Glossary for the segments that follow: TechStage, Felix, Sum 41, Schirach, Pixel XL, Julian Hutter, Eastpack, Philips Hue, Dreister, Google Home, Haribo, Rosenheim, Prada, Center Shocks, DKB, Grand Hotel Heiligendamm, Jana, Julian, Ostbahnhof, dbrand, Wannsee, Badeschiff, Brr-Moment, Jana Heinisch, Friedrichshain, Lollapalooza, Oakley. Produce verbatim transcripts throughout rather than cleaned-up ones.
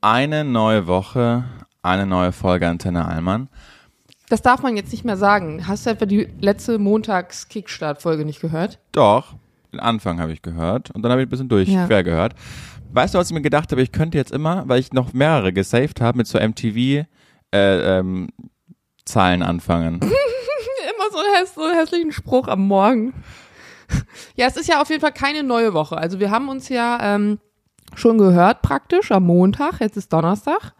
eine neue Woche, eine neue Folge Antenne Alman. Das darf man jetzt nicht mehr sagen. Hast du etwa die letzte Montags-Kickstart-Folge nicht gehört? Doch, den Anfang habe ich gehört und dann habe ich ein bisschen durch ja. quer gehört. Weißt du, was ich mir gedacht habe? Ich könnte jetzt immer, weil ich noch mehrere gesaved habe, mit so M T V äh, ähm, Zahlen anfangen. Immer so einen, häss- so einen hässlichen Spruch am Morgen. Ja, es ist ja auf jeden Fall keine neue Woche. Also wir haben uns ja ähm, schon gehört praktisch am Montag, jetzt ist Donnerstag.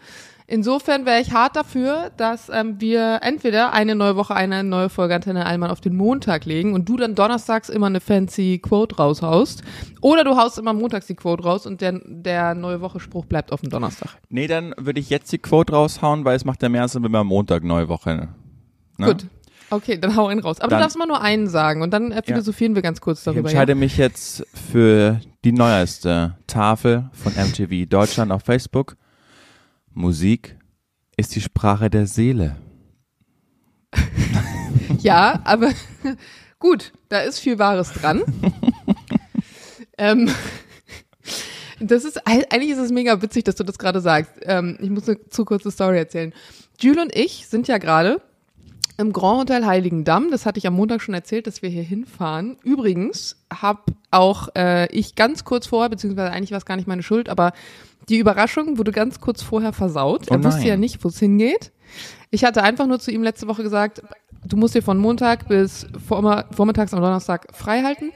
Insofern wäre ich hart dafür, dass ähm, wir entweder eine neue Woche, eine neue Folge Antenne Alman auf den Montag legen und du dann donnerstags immer eine fancy Quote raushaust oder du haust immer montags die Quote raus und der, der neue Woche-Spruch bleibt auf dem Donnerstag. Nee, dann würde ich jetzt die Quote raushauen, weil es macht ja mehr Sinn, wenn wir am Montag neue Woche. Ne? Gut. Okay, dann hau einen raus. Aber dann, du darfst mal nur einen sagen und dann philosophieren ja. wir ganz kurz darüber. Ich entscheide ja. mich jetzt für die neueste Tafel von M T V Deutschland auf Facebook. Musik ist die Sprache der Seele. Ja, aber gut, da ist viel Wahres dran. ähm, das ist, eigentlich ist es mega witzig, dass du das gerade sagst. Ähm, ich muss eine zu kurze Story erzählen. Julian und ich sind ja gerade im Grand Hotel Heiligendamm, das hatte ich am Montag schon erzählt, dass wir hier hinfahren. Übrigens habe auch äh, ich ganz kurz vorher, beziehungsweise eigentlich war es gar nicht meine Schuld, aber die Überraschung wurde ganz kurz vorher versaut. Oh er wusste nein. ja nicht, wo es hingeht. Ich hatte einfach nur zu ihm letzte Woche gesagt, du musst dir von Montag bis vor, vormittags am Donnerstag frei halten,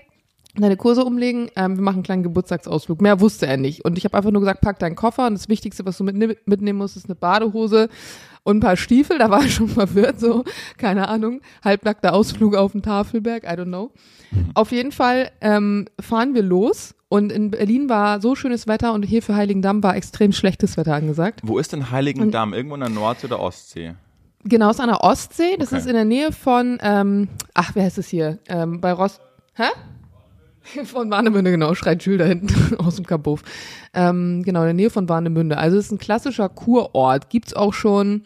deine Kurse umlegen, ähm, wir machen einen kleinen Geburtstagsausflug. Mehr wusste er nicht. Und ich habe einfach nur gesagt, pack deinen Koffer und das Wichtigste, was du mitne- mitnehmen musst, ist eine Badehose und ein paar Stiefel, da war ich schon verwirrt, so, keine Ahnung, halbnackter Ausflug auf den Tafelberg, I don't know. Auf jeden Fall ähm, fahren wir los und in Berlin war so schönes Wetter und hier für Heiligendamm war extrem schlechtes Wetter angesagt. Wo ist denn Heiligendamm? Und irgendwo in der Nordsee oder Ostsee? Genau, es ist an der Ostsee, das okay. ist in der Nähe von, ähm, ach, wer heißt es hier, ähm, bei Rost, hä? Von Warnemünde, genau, schreit Jules da hinten aus dem Kabuff. Ähm, genau, in der Nähe von Warnemünde. Also es ist ein klassischer Kurort, gibt's auch schon.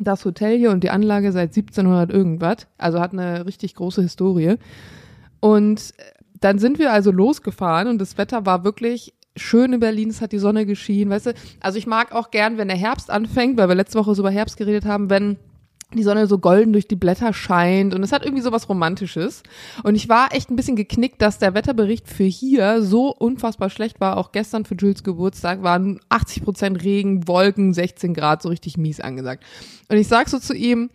Das Hotel hier und die Anlage seit siebzehnhundert irgendwas, also hat eine richtig große Historie. Und dann sind wir also losgefahren und das Wetter war wirklich schön in Berlin, es hat die Sonne geschienen, weißt du. Also ich mag auch gern, wenn der Herbst anfängt, weil wir letzte Woche so über Herbst geredet haben, wenn die Sonne so golden durch die Blätter scheint und es hat irgendwie sowas Romantisches. Und ich war echt ein bisschen geknickt, dass der Wetterbericht für hier so unfassbar schlecht war. Auch gestern für Jules Geburtstag waren achtzig Prozent Regen, Wolken, sechzehn Grad, so richtig mies angesagt. Und ich sag so zu ihm,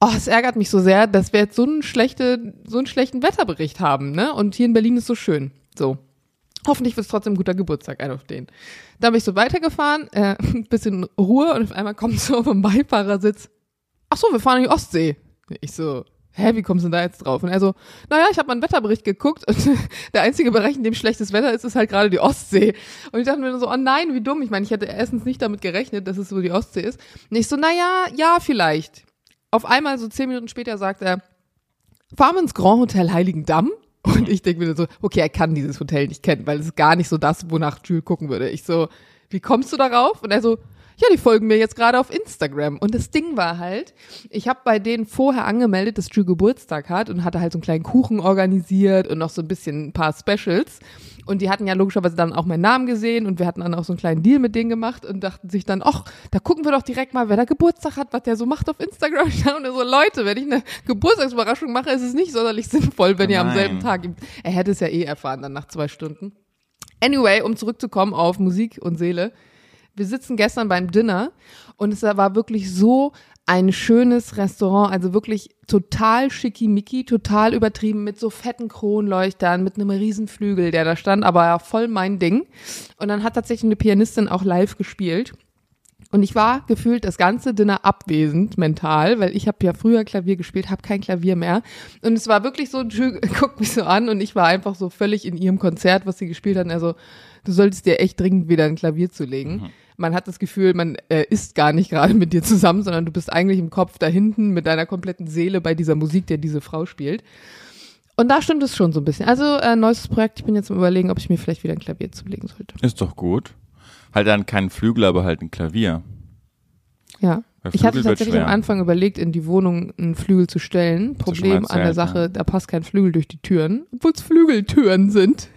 oh, es ärgert mich so sehr, dass wir jetzt so einen, schlechte, so einen schlechten Wetterbericht haben, ne? Und hier in Berlin ist so schön, so. Hoffentlich wird es trotzdem ein guter Geburtstag, ein auf den. Dann bin ich so weitergefahren, äh, ein bisschen Ruhe und auf einmal kommt so vom Beifahrersitz, ach so, wir fahren in die Ostsee. Ich so, hä, wie kommst du denn da jetzt drauf? Und er so, naja, ich habe mal einen Wetterbericht geguckt und der einzige Bereich, in dem schlechtes Wetter ist, ist halt gerade die Ostsee. Und ich dachte mir so, oh nein, wie dumm. Ich meine, ich hätte erstens nicht damit gerechnet, dass es so die Ostsee ist. Und ich so, naja, ja, vielleicht. Auf einmal, so zehn Minuten später, sagt er, fahren wir ins Grand Hotel Heiligendamm? Und ich denke mir so, okay, er kann dieses Hotel nicht kennen, weil es ist gar nicht so das, wonach Jules gucken würde. Ich so, wie kommst du darauf? Und er so, ja, die folgen mir jetzt gerade auf Instagram. Und das Ding war halt, ich habe bei denen vorher angemeldet, dass Jules Geburtstag hat und hatte halt so einen kleinen Kuchen organisiert und noch so ein bisschen ein paar Specials. Und die hatten ja logischerweise dann auch meinen Namen gesehen und wir hatten dann auch so einen kleinen Deal mit denen gemacht und dachten sich dann, ach, da gucken wir doch direkt mal, wer da Geburtstag hat, was der so macht auf Instagram. Und so, Leute, wenn ich eine Geburtstagsüberraschung mache, ist es nicht sonderlich sinnvoll, wenn ihr Nein. am selben Tag, er hätte es ja eh erfahren dann nach zwei Stunden. Anyway, um zurückzukommen auf Musik und Seele. Wir sitzen gestern beim Dinner und es war wirklich so ein schönes Restaurant, also wirklich total schickimicki, total übertrieben mit so fetten Kronleuchtern, mit einem riesen Flügel, der da stand, aber voll mein Ding. Und dann hat tatsächlich eine Pianistin auch live gespielt und ich war gefühlt das ganze Dinner abwesend mental, weil ich habe ja früher Klavier gespielt, habe kein Klavier mehr und es war wirklich so, guck mich so an und ich war einfach so völlig in ihrem Konzert, was sie gespielt hatten, also du solltest dir echt dringend wieder ein Klavier zulegen. Mhm. Man hat das Gefühl, man äh, ist gar nicht gerade mit dir zusammen, sondern du bist eigentlich im Kopf da hinten mit deiner kompletten Seele bei dieser Musik, die diese Frau spielt. Und da stimmt es schon so ein bisschen. Also äh, neues Projekt, ich bin jetzt am Überlegen, ob ich mir vielleicht wieder ein Klavier zulegen sollte. Ist doch gut. Halt dann keinen Flügel, aber halt ein Klavier. Ja. Ich hatte tatsächlich am Anfang überlegt, in die Wohnung einen Flügel zu stellen. Problem an der Sache, da passt kein Flügel durch die Türen, obwohl es Flügeltüren sind.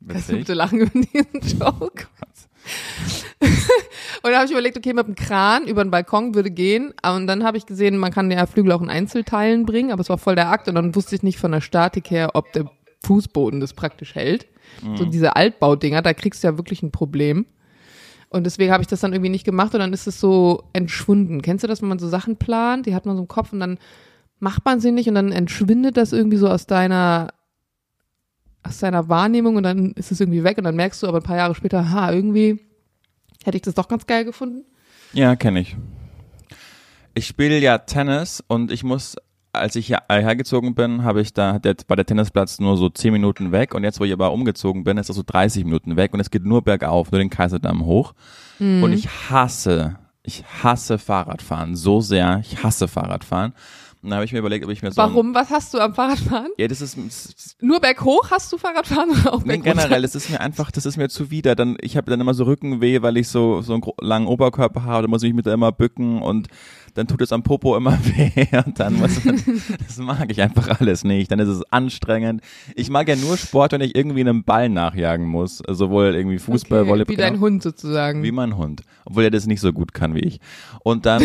Witzig. Das ist so lachen über diesen Joke. Und da habe ich überlegt, okay, mit dem Kran über den Balkon würde gehen. Und dann habe ich gesehen, man kann ja Flügel auch in Einzelteilen bringen, aber es war voll der Akt. Und dann wusste ich nicht von der Statik her, ob der Fußboden das praktisch hält. Mhm. So diese Altbaudinger, da kriegst du ja wirklich ein Problem. Und deswegen habe ich das dann irgendwie nicht gemacht und dann ist es so entschwunden. Kennst du das, wenn man so Sachen plant, die hat man so im Kopf und dann macht man sie nicht und dann entschwindet das irgendwie so aus deiner, aus deiner Wahrnehmung und dann ist es irgendwie weg und dann merkst du aber ein paar Jahre später, ha, irgendwie hätte ich das doch ganz geil gefunden. Ja, kenne ich. Ich spiele ja Tennis und ich muss, als ich hierher gezogen bin, habe ich da, der, war der Tennisplatz nur so zehn Minuten weg und jetzt, wo ich aber umgezogen bin, ist das so dreißig Minuten weg und es geht nur bergauf, nur den Kaiserdamm hoch. Mhm. Und ich hasse, ich hasse Fahrradfahren so sehr, ich hasse Fahrradfahren. Und da habe ich mir überlegt, ob ich mir so... Warum? Was hast du am Fahrradfahren? Ja, das ist... Das ist nur berghoch hast du Fahrradfahren oder auch bergunter? Nee, generell, das ist mir einfach, das ist mir zuwider. Dann, ich habe dann immer so Rückenweh, weil ich so, so einen langen Oberkörper habe, da muss ich mich da immer bücken und dann tut es am Popo immer weh und dann, was, das mag ich einfach alles nicht. Dann ist es anstrengend. Ich mag ja nur Sport, wenn ich irgendwie einem Ball nachjagen muss. Sowohl irgendwie Fußball, okay, Volleyball... Wie dein Hund sozusagen. Wie mein Hund. Obwohl er das nicht so gut kann wie ich. Und dann...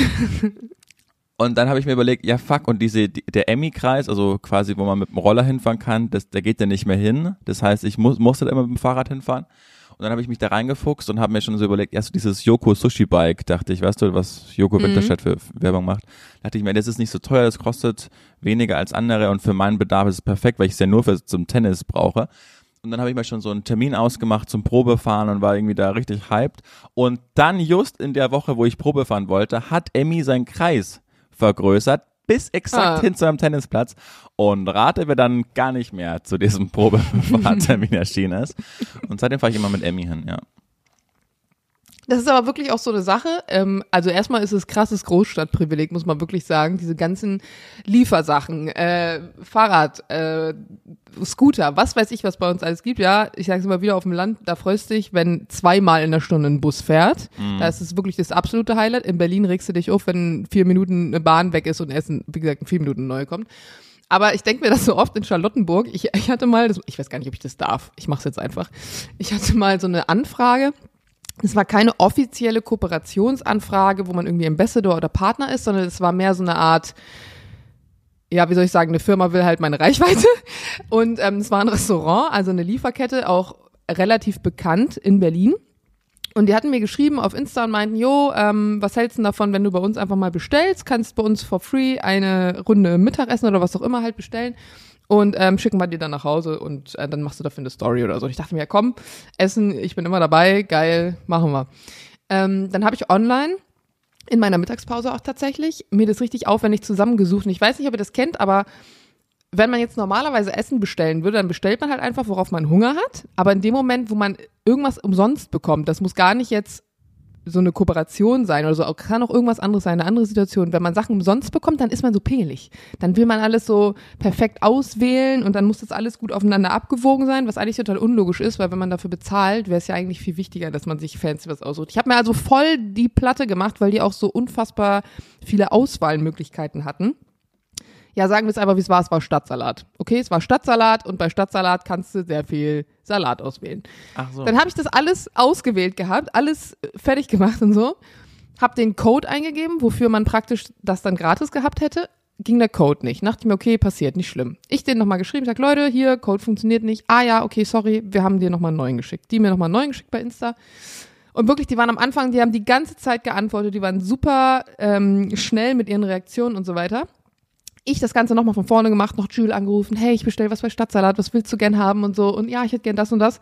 Und dann habe ich mir überlegt, ja fuck, und diese die, der Emmy-Kreis, also quasi, wo man mit dem Roller hinfahren kann, das, der geht ja nicht mehr hin. Das heißt, ich muss, musste da immer mit dem Fahrrad hinfahren. Und dann habe ich mich da reingefuchst und habe mir schon so überlegt, erst so dieses Yoko-Sushi-Bike, dachte ich, weißt du, was Yoko mhm. Winterstedt für Werbung macht? Dachte ich mir, das ist nicht so teuer, das kostet weniger als andere und für meinen Bedarf ist es perfekt, weil ich es ja nur für zum Tennis brauche. Und dann habe ich mir schon so einen Termin ausgemacht zum Probefahren und war irgendwie da richtig hyped. Und dann just in der Woche, wo ich Probefahren wollte, hat Emmy seinen Kreis vergrößert, bis exakt ah. hin zu einem Tennisplatz. Und rate, wer dann gar nicht mehr zu diesem Probefahrtermin erschienen ist. Und seitdem fahre ich immer mit Emmy hin, ja. Das ist aber wirklich auch so eine Sache. Ähm, also erstmal ist es krasses Großstadtprivileg, muss man wirklich sagen. Diese ganzen Liefersachen, äh, Fahrrad, äh, Scooter, was weiß ich, was bei uns alles gibt. Ja, ich sage es immer wieder, auf dem Land, da freust du dich, wenn zweimal in der Stunde ein Bus fährt. Mhm. Da ist es wirklich das absolute Highlight. In Berlin regst du dich auf, wenn vier Minuten eine Bahn weg ist und Essen, wie gesagt, in vier Minuten neu kommt. Aber ich denke mir das so oft in Charlottenburg. Ich, ich hatte mal, das, ich weiß gar nicht, ob ich das darf. Ich mache es jetzt einfach. Ich hatte mal so eine Anfrage. Es war keine offizielle Kooperationsanfrage, wo man irgendwie Ambassador oder Partner ist, sondern es war mehr so eine Art, ja, wie soll ich sagen, eine Firma will halt meine Reichweite. Und ähm, es war ein Restaurant, also eine Lieferkette, auch relativ bekannt in Berlin. Und die hatten mir geschrieben auf Insta und meinten, jo, ähm, was hältst du denn davon, wenn du bei uns einfach mal bestellst, kannst bei uns for free eine Runde Mittagessen oder was auch immer halt bestellen. Und ähm, schicken wir dir dann nach Hause und äh, dann machst du dafür eine Story oder so. Und ich dachte mir, ja komm, Essen, ich bin immer dabei, geil, machen wir. Ähm, dann habe ich online in meiner Mittagspause auch tatsächlich mir das richtig aufwendig zusammengesucht. Und ich weiß nicht, ob ihr das kennt, aber wenn man jetzt normalerweise Essen bestellen würde, dann bestellt man halt einfach, worauf man Hunger hat. Aber in dem Moment, wo man irgendwas umsonst bekommt, das muss gar nicht jetzt so eine Kooperation sein oder so, kann auch irgendwas anderes sein, eine andere Situation. Wenn man Sachen umsonst bekommt, dann ist man so pingelig. Dann will man alles so perfekt auswählen und dann muss das alles gut aufeinander abgewogen sein, was eigentlich total unlogisch ist, weil wenn man dafür bezahlt, wäre es ja eigentlich viel wichtiger, dass man sich fancy was aussucht. Ich habe mir also voll die Platte gemacht, weil die auch so unfassbar viele Auswahlmöglichkeiten hatten. Ja, sagen wir es einfach, wie es war, es war Stadtsalat. Okay, es war Stadtsalat und bei Stadtsalat kannst du sehr viel Salat auswählen. Ach so. Dann habe ich das alles ausgewählt gehabt, alles fertig gemacht und so. Hab den Code eingegeben, wofür man praktisch das dann gratis gehabt hätte. Ging der Code nicht. Dachte ich mir, okay, passiert, nicht schlimm. Ich den nochmal geschrieben, sag, Leute, hier, Code funktioniert nicht. Ah ja, okay, sorry, wir haben dir nochmal einen neuen geschickt. Die mir nochmal einen neuen geschickt bei Insta. Und wirklich, die waren am Anfang, die haben die ganze Zeit geantwortet, die waren super ähm, schnell mit ihren Reaktionen und so weiter. Ich das Ganze nochmal von vorne gemacht, noch Jules angerufen, hey, ich bestelle was bei Stadtsalat, was willst du gern haben und so und ja, ich hätte gern das und das.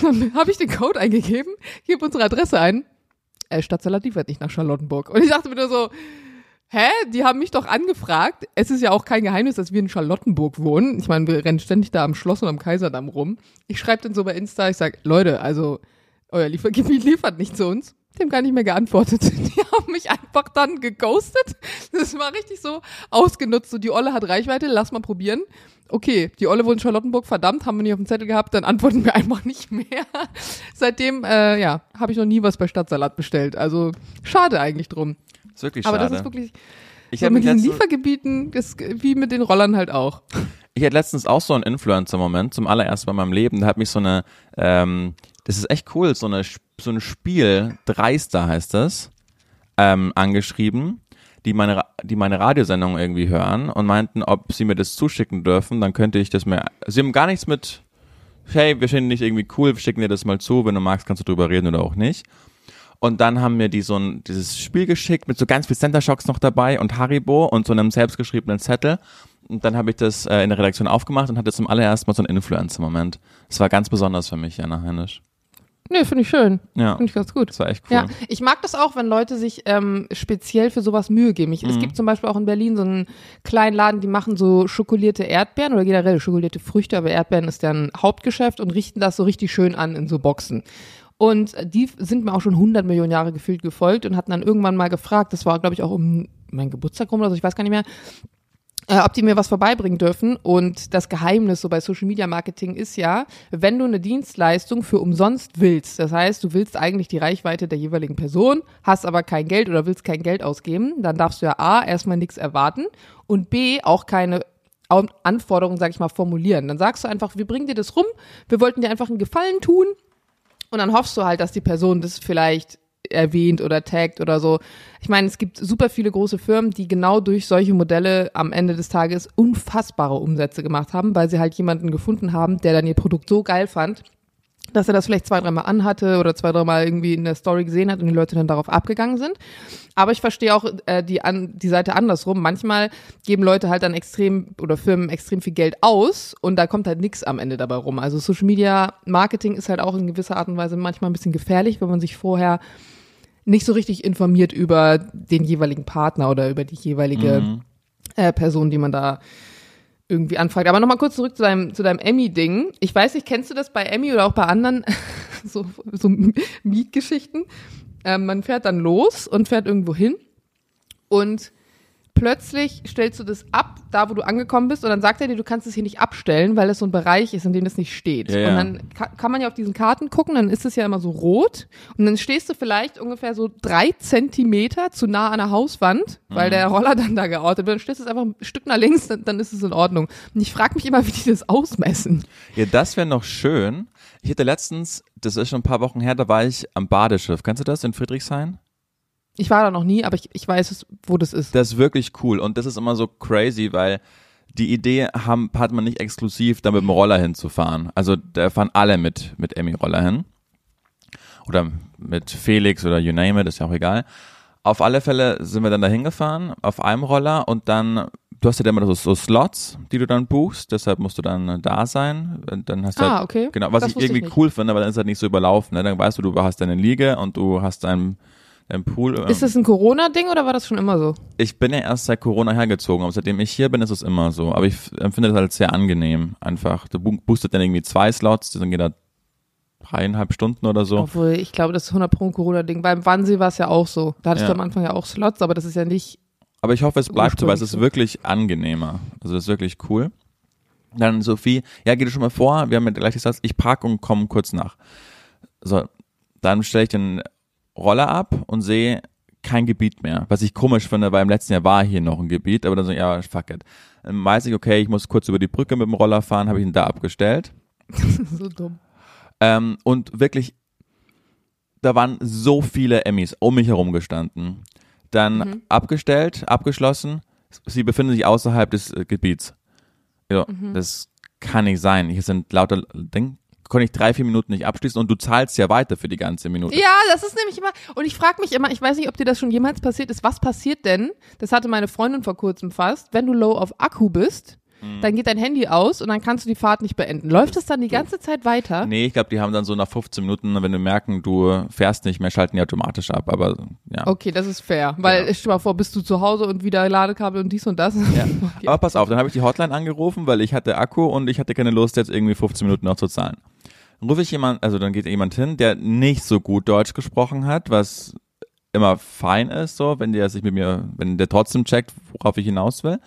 Dann habe ich den Code eingegeben, gebe unsere Adresse ein, äh, Stadtsalat liefert nicht nach Charlottenburg. Und ich dachte mir nur so, hä, die haben mich doch angefragt, es ist ja auch kein Geheimnis, dass wir in Charlottenburg wohnen. Ich meine, wir rennen ständig da am Schloss und am Kaiserdamm rum. Ich schreibe dann so bei Insta, ich sage, Leute, also euer Liefergebiet liefert nicht zu uns. Dem gar nicht mehr geantwortet. Die haben mich einfach dann geghostet. Das war richtig so ausgenutzt. So, die Olle hat Reichweite, lass mal probieren. Okay, die Olle wohnt in Charlottenburg, verdammt, haben wir nicht auf dem Zettel gehabt, dann antworten wir einfach nicht mehr. Seitdem, äh, ja, habe ich noch nie was bei Stadtsalat bestellt. Also, schade eigentlich drum. Das ist wirklich aber schade. Aber das ist wirklich, ich so mit diesen Liefergebieten, das, wie mit den Rollern halt auch. Ich hatte letztens auch so einen Influencer-Moment, zum allerersten Mal in meinem Leben. Da hat mich so eine, ähm, das ist echt cool, so eine Sp- so ein Spiel, Dreister heißt das, ähm, angeschrieben, die meine, die meine Radiosendung irgendwie hören und meinten, ob sie mir das zuschicken dürfen, dann könnte ich das mir, sie haben gar nichts mit, hey, wir finden dich irgendwie cool, wir schicken dir das mal zu, wenn du magst, kannst du drüber reden oder auch nicht. Und dann haben mir die so ein, dieses Spiel geschickt mit so ganz viel Center Shocks noch dabei und Haribo und so einem selbstgeschriebenen Zettel. Und dann habe ich das äh, in der Redaktion aufgemacht und hatte zum allerersten Mal so einen Influencer-Moment. Das war ganz besonders für mich, Jana Heinisch. Nee, finde ich schön. Ja. Finde ich ganz gut. Das war echt cool. Ja, ich mag das auch, wenn Leute sich ähm, speziell für sowas Mühe geben. Ich, mhm. Es gibt zum Beispiel auch in Berlin so einen kleinen Laden, die machen so schokolierte Erdbeeren oder generell schokolierte Früchte, aber Erdbeeren ist deren Hauptgeschäft und richten das so richtig schön an in so Boxen. Und die sind mir auch schon hundert Millionen Jahre gefühlt gefolgt und hatten dann irgendwann mal gefragt, das war, glaube ich, auch um meinen Geburtstag rum oder so, ich weiß gar nicht mehr, Äh, ob die mir was vorbeibringen dürfen. Und das Geheimnis so bei Social Media Marketing ist ja, wenn du eine Dienstleistung für umsonst willst, das heißt, du willst eigentlich die Reichweite der jeweiligen Person, hast aber kein Geld oder willst kein Geld ausgeben, dann darfst du ja A, erstmal nichts erwarten und B, auch keine Anforderungen, sag ich mal, formulieren. Dann sagst du einfach, wir bringen dir das rum, wir wollten dir einfach einen Gefallen tun und dann hoffst du halt, dass die Person das vielleicht erwähnt oder taggt oder so. Ich meine, es gibt super viele große Firmen, die genau durch solche Modelle am Ende des Tages unfassbare Umsätze gemacht haben, weil sie halt jemanden gefunden haben, der dann ihr Produkt so geil fand, dass er das vielleicht zwei, dreimal anhatte oder zwei, dreimal irgendwie in der Story gesehen hat und die Leute dann darauf abgegangen sind. Aber ich verstehe auch äh, die, an, die Seite andersrum. Manchmal geben Leute halt dann extrem oder Firmen extrem viel Geld aus und da kommt halt nichts am Ende dabei rum. Also Social Media Marketing ist halt auch in gewisser Art und Weise manchmal ein bisschen gefährlich, wenn man sich vorher nicht so richtig informiert über den jeweiligen Partner oder über die jeweilige mhm. äh, Person, die man da irgendwie anfragt. Aber nochmal kurz zurück zu deinem, zu deinem Emmy-Ding. Ich weiß nicht, kennst du das bei Emmy oder auch bei anderen so, so Mietgeschichten? Ähm, man fährt dann los und fährt irgendwo hin und plötzlich stellst du das ab, da wo du angekommen bist und dann sagt er dir, du kannst es hier nicht abstellen, weil es so ein Bereich ist, in dem das nicht steht. Ja, ja. Und dann ka- kann man ja auf diesen Karten gucken, dann ist es ja immer so rot und dann stehst du vielleicht ungefähr so drei Zentimeter zu nah an der Hauswand, weil mhm. der Roller dann da geortet wird. Dann stellst du es einfach ein Stück nach links, dann, dann ist es in Ordnung. Und ich frage mich immer, wie die das ausmessen. Ja, das wäre noch schön. Ich hatte letztens, das ist schon ein paar Wochen her, da war ich am Badeschiff. Kennst du das in Friedrichshain? Ich war da noch nie, aber ich, ich weiß, wo das ist. Das ist wirklich cool und das ist immer so crazy, weil die Idee haben, hat man nicht exklusiv, da mit dem Roller hinzufahren. Also da fahren alle mit, mit Emmy-Roller hin oder mit Felix oder you name it, ist ja auch egal. Auf alle Fälle sind wir dann da hingefahren, auf einem Roller und dann, du hast ja dann immer so, so Slots, die du dann buchst, deshalb musst du dann da sein. Dann hast du ah, halt, okay. Genau, was das ich irgendwie ich cool finde, weil dann ist halt nicht so überlaufen. Ne? Dann weißt du, du hast deine Liege und du hast deinen Im Pool. Ist das ein Corona-Ding oder war das schon immer so? Ich bin ja erst seit Corona hergezogen, aber seitdem ich hier bin, ist es immer so. Aber ich empfinde das als sehr angenehm einfach. Du boostest dann irgendwie zwei Slots, dann geht da dreieinhalb Stunden oder so. Obwohl, ich glaube, das ist hundert Prozent ein Corona-Ding. Beim Wannsee war es ja auch so. Da hattest ja. du am Anfang ja auch Slots, aber das ist ja nicht... Aber ich hoffe, es bleibt so, weil es ist wirklich angenehmer. Also das ist wirklich cool. Dann Sophie, ja, geh dir schon mal vor, wir haben ja gleich gesagt, ich park und komm kurz nach. So, dann stelle ich den Roller ab und sehe kein Gebiet mehr, was ich komisch finde, weil im letzten Jahr war hier noch ein Gebiet, aber dann so, ja, fuck it. Dann weiß ich, okay, ich muss kurz über die Brücke mit dem Roller fahren, habe ich ihn da abgestellt. So dumm. Ähm, und wirklich, da waren so viele Emmys um mich herum gestanden. Dann mhm. abgestellt, abgeschlossen, sie befinden sich außerhalb des äh, Gebiets. Ja, mhm. Das kann nicht sein. Hier sind lauter Dinge. Konnte ich drei, vier Minuten nicht abschließen und du zahlst ja weiter für die ganze Minute. Ja, das ist nämlich immer, und ich frage mich immer, ich weiß nicht, ob dir das schon jemals passiert ist, was passiert denn, das hatte meine Freundin vor kurzem fast, wenn du low auf Akku bist, mhm. dann geht dein Handy aus und dann kannst du die Fahrt nicht beenden. Läuft das dann die ganze Zeit weiter? Nee, ich glaube, die haben dann so nach fünfzehn Minuten, wenn du merken, du fährst nicht mehr, schalten die automatisch ab, aber ja. Okay, das ist fair, weil genau. Stell dir mal vor, bist du zu Hause und wieder Ladekabel und dies und das. Ja. Okay. Aber pass auf, dann habe ich die Hotline angerufen, weil ich hatte Akku und ich hatte keine Lust, jetzt irgendwie fünfzehn Minuten noch zu zahlen. Dann rufe ich jemand, also dann geht jemand hin, der nicht so gut Deutsch gesprochen hat, was immer fein ist, so, wenn der sich mit mir, wenn der trotzdem checkt, worauf ich hinaus will.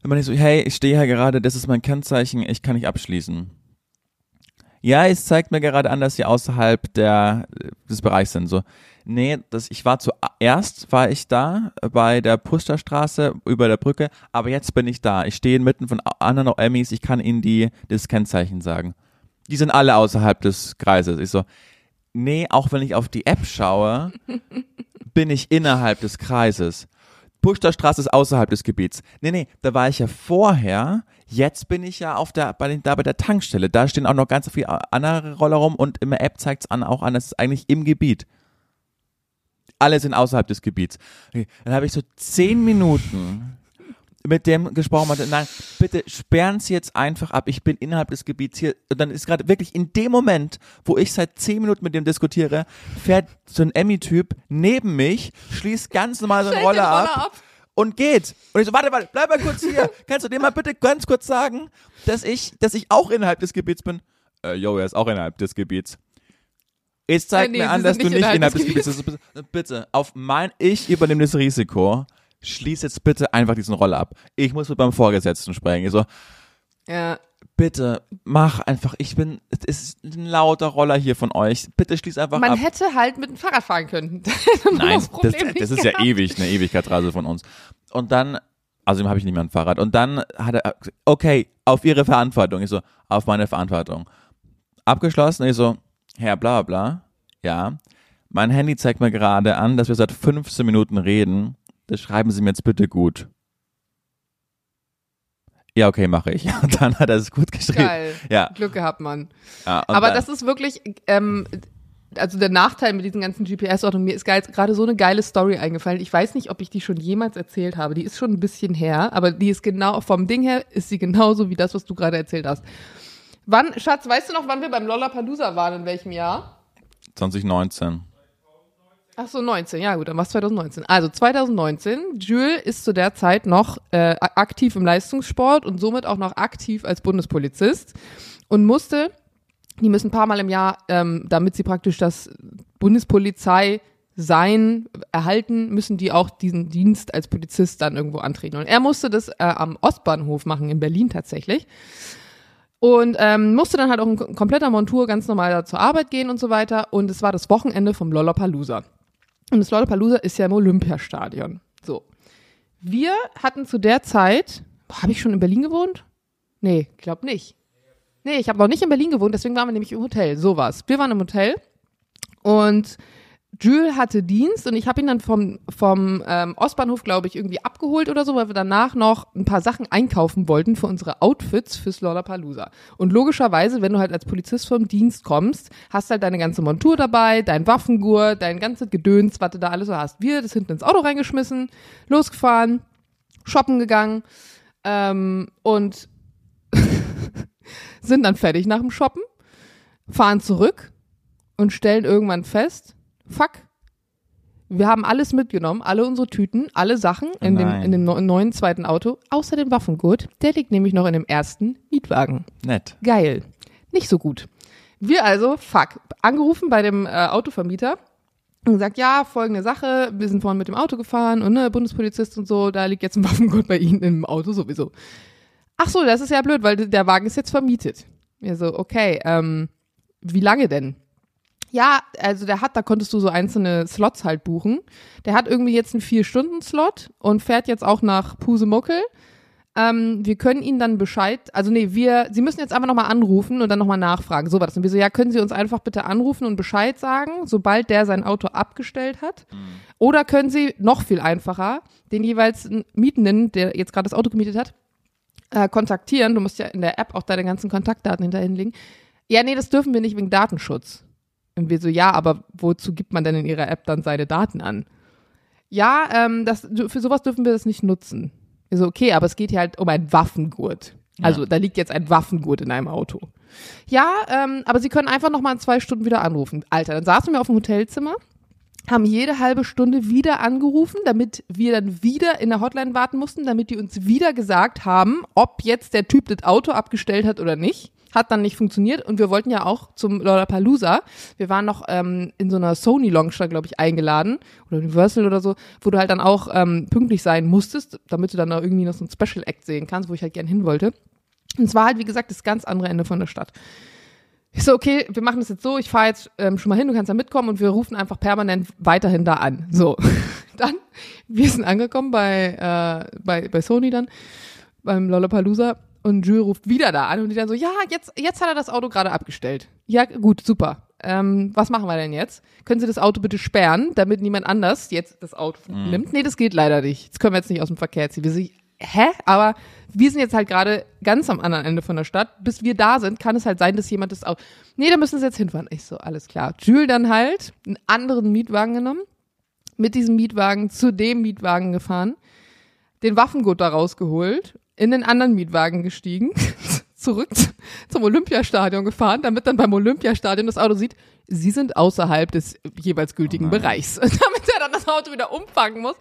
Dann bin ich so, hey, ich stehe hier gerade, das ist mein Kennzeichen, ich kann nicht abschließen. Ja, es zeigt mir gerade an, dass sie außerhalb der, des Bereichs sind, so. Nee, das, ich war zuerst, war ich da, bei der Pusterstraße, über der Brücke, aber jetzt bin ich da, ich stehe inmitten von anderen Emmys, ich kann ihnen die, das Kennzeichen sagen. Die sind alle außerhalb des Kreises. Ich so, nee, auch wenn ich auf die App schaue, bin ich innerhalb des Kreises. Puchterstraße ist außerhalb des Gebiets. Nee, nee, da war ich ja vorher. Jetzt bin ich ja auf der, bei den, da bei der Tankstelle. Da stehen auch noch ganz so viele andere Roller rum und in der App zeigt es auch an, das ist eigentlich im Gebiet. Alle sind außerhalb des Gebiets. Okay, dann habe ich so zehn Minuten mit dem gesprochen. Nein, bitte sperren Sie jetzt einfach ab. Ich bin innerhalb des Gebiets hier. Und dann ist gerade wirklich in dem Moment, wo ich seit zehn Minuten mit dem diskutiere, fährt so ein Emmy-Typ neben mich, schließt ganz normal so einen Roller, Roller ab, ab und geht. Und ich so, warte, warte, bleib mal kurz hier. Kannst du dem mal bitte ganz kurz sagen, dass ich, dass ich auch innerhalb des Gebiets bin? Äh, yo, er ist auch innerhalb des Gebiets. Es zeigt nee, mir an, dass du nicht innerhalb des Gebiets bist. Bitte, auf mein, ich übernehme das Risiko. Schließ jetzt bitte einfach diesen Roller ab. Ich muss mit meinem Vorgesetzten sprechen. Ich so, ja. Bitte, mach einfach. Ich bin, es ist ein lauter Roller hier von euch. Bitte schließ einfach Man ab. Man hätte halt mit dem Fahrrad fahren können. Nein, das, das, das ist gehabt. Ja ewig, eine Ewigkeitsreise von uns. Und dann, also dem habe ich nicht mehr ein Fahrrad. Und dann hat er, okay, auf Ihre Verantwortung. Ich so, auf meine Verantwortung. Abgeschlossen. Ich so, Herr bla bla, ja, mein Handy zeigt mir gerade an, dass wir seit fünfzehn Minuten reden, das schreiben Sie mir jetzt bitte gut. Ja, okay, mache ich. Und dann hat er es gut geschrieben. Geil, ja. Glück gehabt, Mann. Ja, aber das ist wirklich, ähm, also der Nachteil mit diesen ganzen G P S-Orten, mir ist gerade so eine geile Story eingefallen. Ich weiß nicht, ob ich die schon jemals erzählt habe. Die ist schon ein bisschen her, aber die ist genau, vom Ding her ist sie genauso wie das, was du gerade erzählt hast. Wann, Schatz, weißt du noch, wann wir beim Lollapalooza waren, in welchem Jahr? zwanzig neunzehn. Ach so, neunzehn, ja gut, dann war es zwanzig neunzehn. Also zwanzig neunzehn, Jules ist zu der Zeit noch äh, aktiv im Leistungssport und somit auch noch aktiv als Bundespolizist und musste, die müssen ein paar Mal im Jahr, ähm, damit sie praktisch das Bundespolizei sein, erhalten, müssen die auch diesen Dienst als Polizist dann irgendwo antreten. Und er musste das äh, am Ostbahnhof machen, in Berlin tatsächlich. Und ähm, musste dann halt auch in kompletter Montur ganz normal zur Arbeit gehen und so weiter. Und es war das Wochenende vom Lollapalooza. Und das Lollapalooza ist ja im Olympiastadion. So. Wir hatten zu der Zeit, habe ich schon in Berlin gewohnt? Nee, glaub nicht. Nee, ich habe noch nicht in Berlin gewohnt, deswegen waren wir nämlich im Hotel. So war's. Wir waren im Hotel und Jules hatte Dienst und ich habe ihn dann vom, vom ähm, Ostbahnhof, glaube ich, irgendwie abgeholt oder so, weil wir danach noch ein paar Sachen einkaufen wollten für unsere Outfits fürs Lollapalooza. Und logischerweise, wenn du halt als Polizist vom Dienst kommst, hast halt deine ganze Montur dabei, dein Waffengurt, dein ganzes Gedöns, was du da alles so hast. Wir das hinten ins Auto reingeschmissen, losgefahren, shoppen gegangen ähm, und sind dann fertig nach dem Shoppen, fahren zurück und stellen irgendwann fest, fuck, wir haben alles mitgenommen, alle unsere Tüten, alle Sachen in dem, in dem neuen zweiten Auto, außer dem Waffengurt, der liegt nämlich noch in dem ersten Mietwagen. Nett. Geil. Nicht so gut. Wir also, fuck, angerufen bei dem äh, Autovermieter und gesagt, ja, folgende Sache, wir sind vorhin mit dem Auto gefahren und ne, Bundespolizist und so, da liegt jetzt ein Waffengurt bei Ihnen im Auto sowieso. Ach so, das ist ja blöd, weil der Wagen ist jetzt vermietet. Wir so, okay, ähm, wie lange denn? Ja, also der hat, da konntest du so einzelne Slots halt buchen. Der hat irgendwie jetzt einen Vier-Stunden-Slot und fährt jetzt auch nach Pusemuckel. Ähm, wir können Ihnen dann Bescheid, also nee, wir, Sie müssen jetzt einfach nochmal anrufen und dann nochmal nachfragen. So war das. Und wir so, ja, können Sie uns einfach bitte anrufen und Bescheid sagen, sobald der sein Auto abgestellt hat? Mhm. Oder können Sie, noch viel einfacher, den jeweils Mietenden, der jetzt gerade das Auto gemietet hat, äh, kontaktieren. Du musst ja in der App auch deine ganzen Kontaktdaten hinterhinlegen. Ja, nee, das dürfen wir nicht wegen Datenschutz. Und wir so, ja, aber wozu gibt man denn in ihrer App dann seine Daten an? Ja, ähm, das, für sowas dürfen wir das nicht nutzen. Wir so, okay, aber es geht hier halt um einen Waffengurt. Also ja. Da liegt jetzt ein Waffengurt in einem Auto. Ja, ähm, aber sie können einfach nochmal in zwei Stunden wieder anrufen. Alter, dann saßen wir auf dem Hotelzimmer, haben jede halbe Stunde wieder angerufen, damit wir dann wieder in der Hotline warten mussten, damit die uns wieder gesagt haben, ob jetzt der Typ das Auto abgestellt hat oder nicht. Hat dann nicht funktioniert und wir wollten ja auch zum Lollapalooza. Wir waren noch ähm, in so einer Sony-Lounge, glaube ich, eingeladen oder Universal oder so, wo du halt dann auch ähm, pünktlich sein musstest, damit du dann auch irgendwie noch so ein Special-Act sehen kannst, wo ich halt gern hin wollte. Und es war halt, wie gesagt, das ganz andere Ende von der Stadt. Ich so, okay, wir machen das jetzt so, ich fahre jetzt ähm, schon mal hin, du kannst da mitkommen und wir rufen einfach permanent weiterhin da an. So, dann, wir sind angekommen bei, äh, bei, bei Sony dann, beim Lollapalooza. Und Jules ruft wieder da an und die dann so, ja, jetzt jetzt hat er das Auto gerade abgestellt. Ja, gut, super. ähm, was machen wir denn jetzt? Können Sie das Auto bitte sperren, damit niemand anders jetzt das Auto mhm. nimmt? Nee, das geht leider nicht. Das können wir jetzt nicht aus dem Verkehr ziehen. Wir sind, hä? Aber wir sind jetzt halt gerade ganz am anderen Ende von der Stadt. Bis wir da sind, kann es halt sein, dass jemand das Auto, nee, da müssen Sie jetzt hinfahren. Ich so, alles klar. Jules dann halt einen anderen Mietwagen genommen, mit diesem Mietwagen zu dem Mietwagen gefahren, den Waffengurt da rausgeholt, in den anderen Mietwagen gestiegen, zurück zum Olympiastadion gefahren, damit dann beim Olympiastadion das Auto sieht, sie sind außerhalb des jeweils gültigen oh Bereichs. Damit er dann das Auto wieder umfangen muss.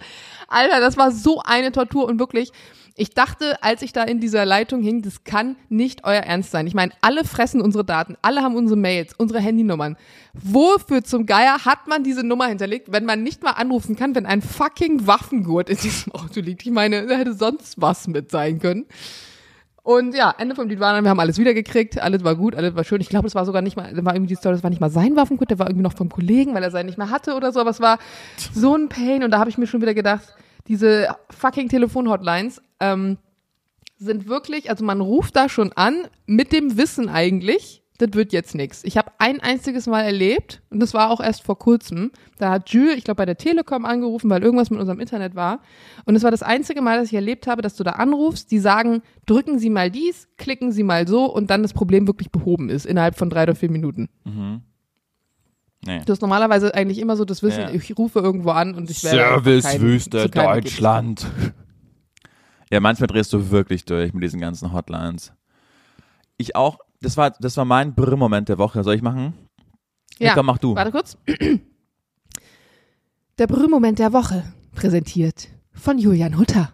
Alter, das war so eine Tortur und wirklich, ich dachte, als ich da in dieser Leitung hing, das kann nicht euer Ernst sein. Ich meine, alle fressen unsere Daten, alle haben unsere Mails, unsere Handynummern. Wofür zum Geier hat man diese Nummer hinterlegt, wenn man nicht mal anrufen kann, wenn ein fucking Waffengurt in diesem Auto liegt? Ich meine, da hätte sonst was mit sein können. Und ja, Ende vom Lied war dann, wir haben alles wiedergekriegt, alles war gut, alles war schön. Ich glaube, das war sogar nicht mal, das war irgendwie die Story, das war nicht mal sein Waffengurt, der war irgendwie noch vom Kollegen, weil er seinen nicht mehr hatte oder so, aber es war so ein Pain und da habe ich mir schon wieder gedacht, diese fucking Telefonhotlines ähm, sind wirklich, also man ruft da schon an mit dem Wissen eigentlich, das wird jetzt nichts. Ich habe ein einziges Mal erlebt und das war auch erst vor kurzem, da hat Jules, ich glaube bei der Telekom angerufen, weil irgendwas mit unserem Internet war und es war das einzige Mal, dass ich erlebt habe, dass du da anrufst, die sagen, drücken Sie mal dies, klicken Sie mal so und dann das Problem wirklich behoben ist, innerhalb von drei oder vier Minuten. Mhm. Nee. Du hast normalerweise eigentlich immer so das Wissen, ja. Ich rufe irgendwo an und ich werde Servicewüste Deutschland. Ja, manchmal drehst du wirklich durch mit diesen ganzen Hotlines. Ich auch, das war, das war mein Brr-Moment der Woche. Soll ich machen? Ja. Mika, mach du. Warte kurz. Der Brr-Moment der Woche, präsentiert von Julian Hutter.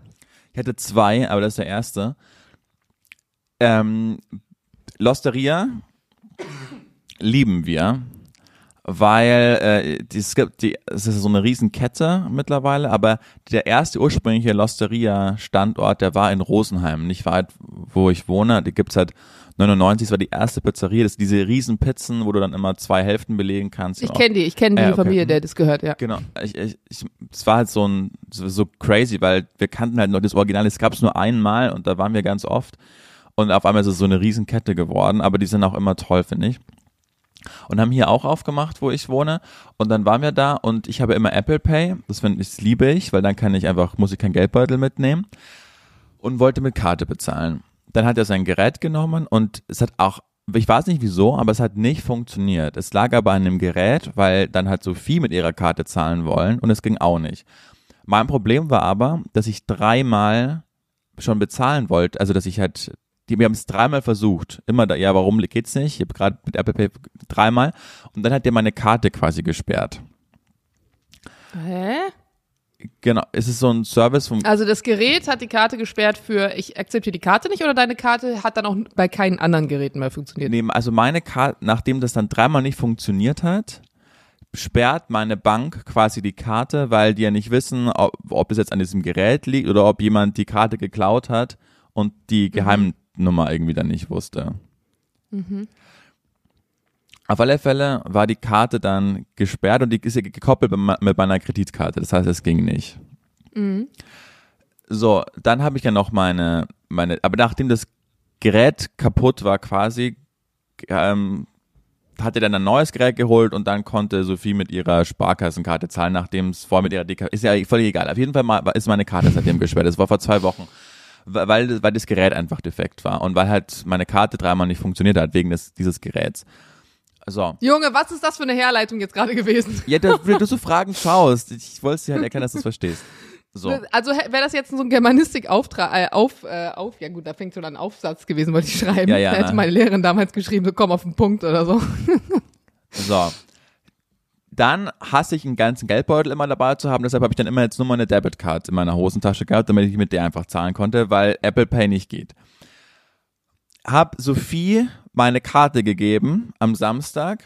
Ich hatte zwei, aber das ist der erste. Ähm, L'Osteria lieben wir. Weil äh, die, es gibt die, es ist so eine Riesenkette mittlerweile, aber der erste ursprüngliche L'Osteria-Standort, der war in Rosenheim, nicht weit, wo ich wohne. Die gibt's seit neunundneunzig, das war die erste Pizzeria, das sind diese Riesenpizzen, wo du dann immer zwei Hälften belegen kannst. Ich kenne die, ich kenne die äh, okay. Familie, der das gehört, ja. Genau, ich, ich, ich, es war halt so ein so crazy, weil wir kannten halt noch das Original, das gab's nur einmal und da waren wir ganz oft und auf einmal ist es so eine Riesenkette geworden, aber die sind auch immer toll, finde ich. Und haben hier auch aufgemacht, wo ich wohne. Und dann waren wir da und ich habe immer Apple Pay. Das finde ich, das liebe ich, weil dann kann ich einfach, muss ich keinen Geldbeutel mitnehmen. Und wollte mit Karte bezahlen. Dann hat er sein Gerät genommen und es hat auch, ich weiß nicht wieso, aber es hat nicht funktioniert. Es lag aber an dem Gerät, weil dann hat Sophie mit ihrer Karte zahlen wollen und es ging auch nicht. Mein Problem war aber, dass ich dreimal schon bezahlen wollte, also dass ich halt Die, wir haben es dreimal versucht. Immer da, ja, warum geht's nicht? Ich habe gerade mit Apple Pay dreimal. Und dann hat der meine Karte quasi gesperrt. Hä? Genau, es ist so ein Service vom. Also das Gerät hat die Karte gesperrt für, ich akzeptiere die Karte nicht, oder deine Karte hat dann auch bei keinen anderen Geräten mehr funktioniert? Nee, also meine Karte, nachdem das dann dreimal nicht funktioniert hat, sperrt meine Bank quasi die Karte, weil die ja nicht wissen, ob, ob es jetzt an diesem Gerät liegt oder ob jemand die Karte geklaut hat und die geheimen mhm. Nummer irgendwie dann nicht wusste. Mhm. Auf alle Fälle war die Karte dann gesperrt und die ist ja gekoppelt mit meiner Kreditkarte. Das heißt, es ging nicht. Mhm. So, dann habe ich ja noch meine, meine, aber nachdem das Gerät kaputt war quasi, ähm, hat er dann ein neues Gerät geholt und dann konnte Sophie mit ihrer Sparkassenkarte zahlen, nachdem es vorher mit ihrer D K, ist ja völlig egal. Auf jeden Fall ist meine Karte seitdem gesperrt. Das war vor zwei Wochen. Weil, weil das Gerät einfach defekt war und weil halt meine Karte dreimal nicht funktioniert hat wegen des, dieses Geräts. So. Junge, was ist das für eine Herleitung jetzt gerade gewesen? Ja, dass, dass du Fragen schaust. Ich wollte es dir halt erklären, dass du es verstehst. So. Also wäre das jetzt so ein Germanistik-Auftrag, äh, auf, äh, auf, ja gut, da fängt schon an Aufsatz gewesen, wollte ich schreiben. Ja, ja, da hätte meine Lehrerin damals geschrieben, so komm auf den Punkt oder so. So. Dann hasse ich einen ganzen Geldbeutel immer dabei zu haben, deshalb habe ich dann immer jetzt nur meine Debitkarte in meiner Hosentasche gehabt, damit ich mit der einfach zahlen konnte, weil Apple Pay nicht geht. Hab Sophie meine Karte gegeben am Samstag,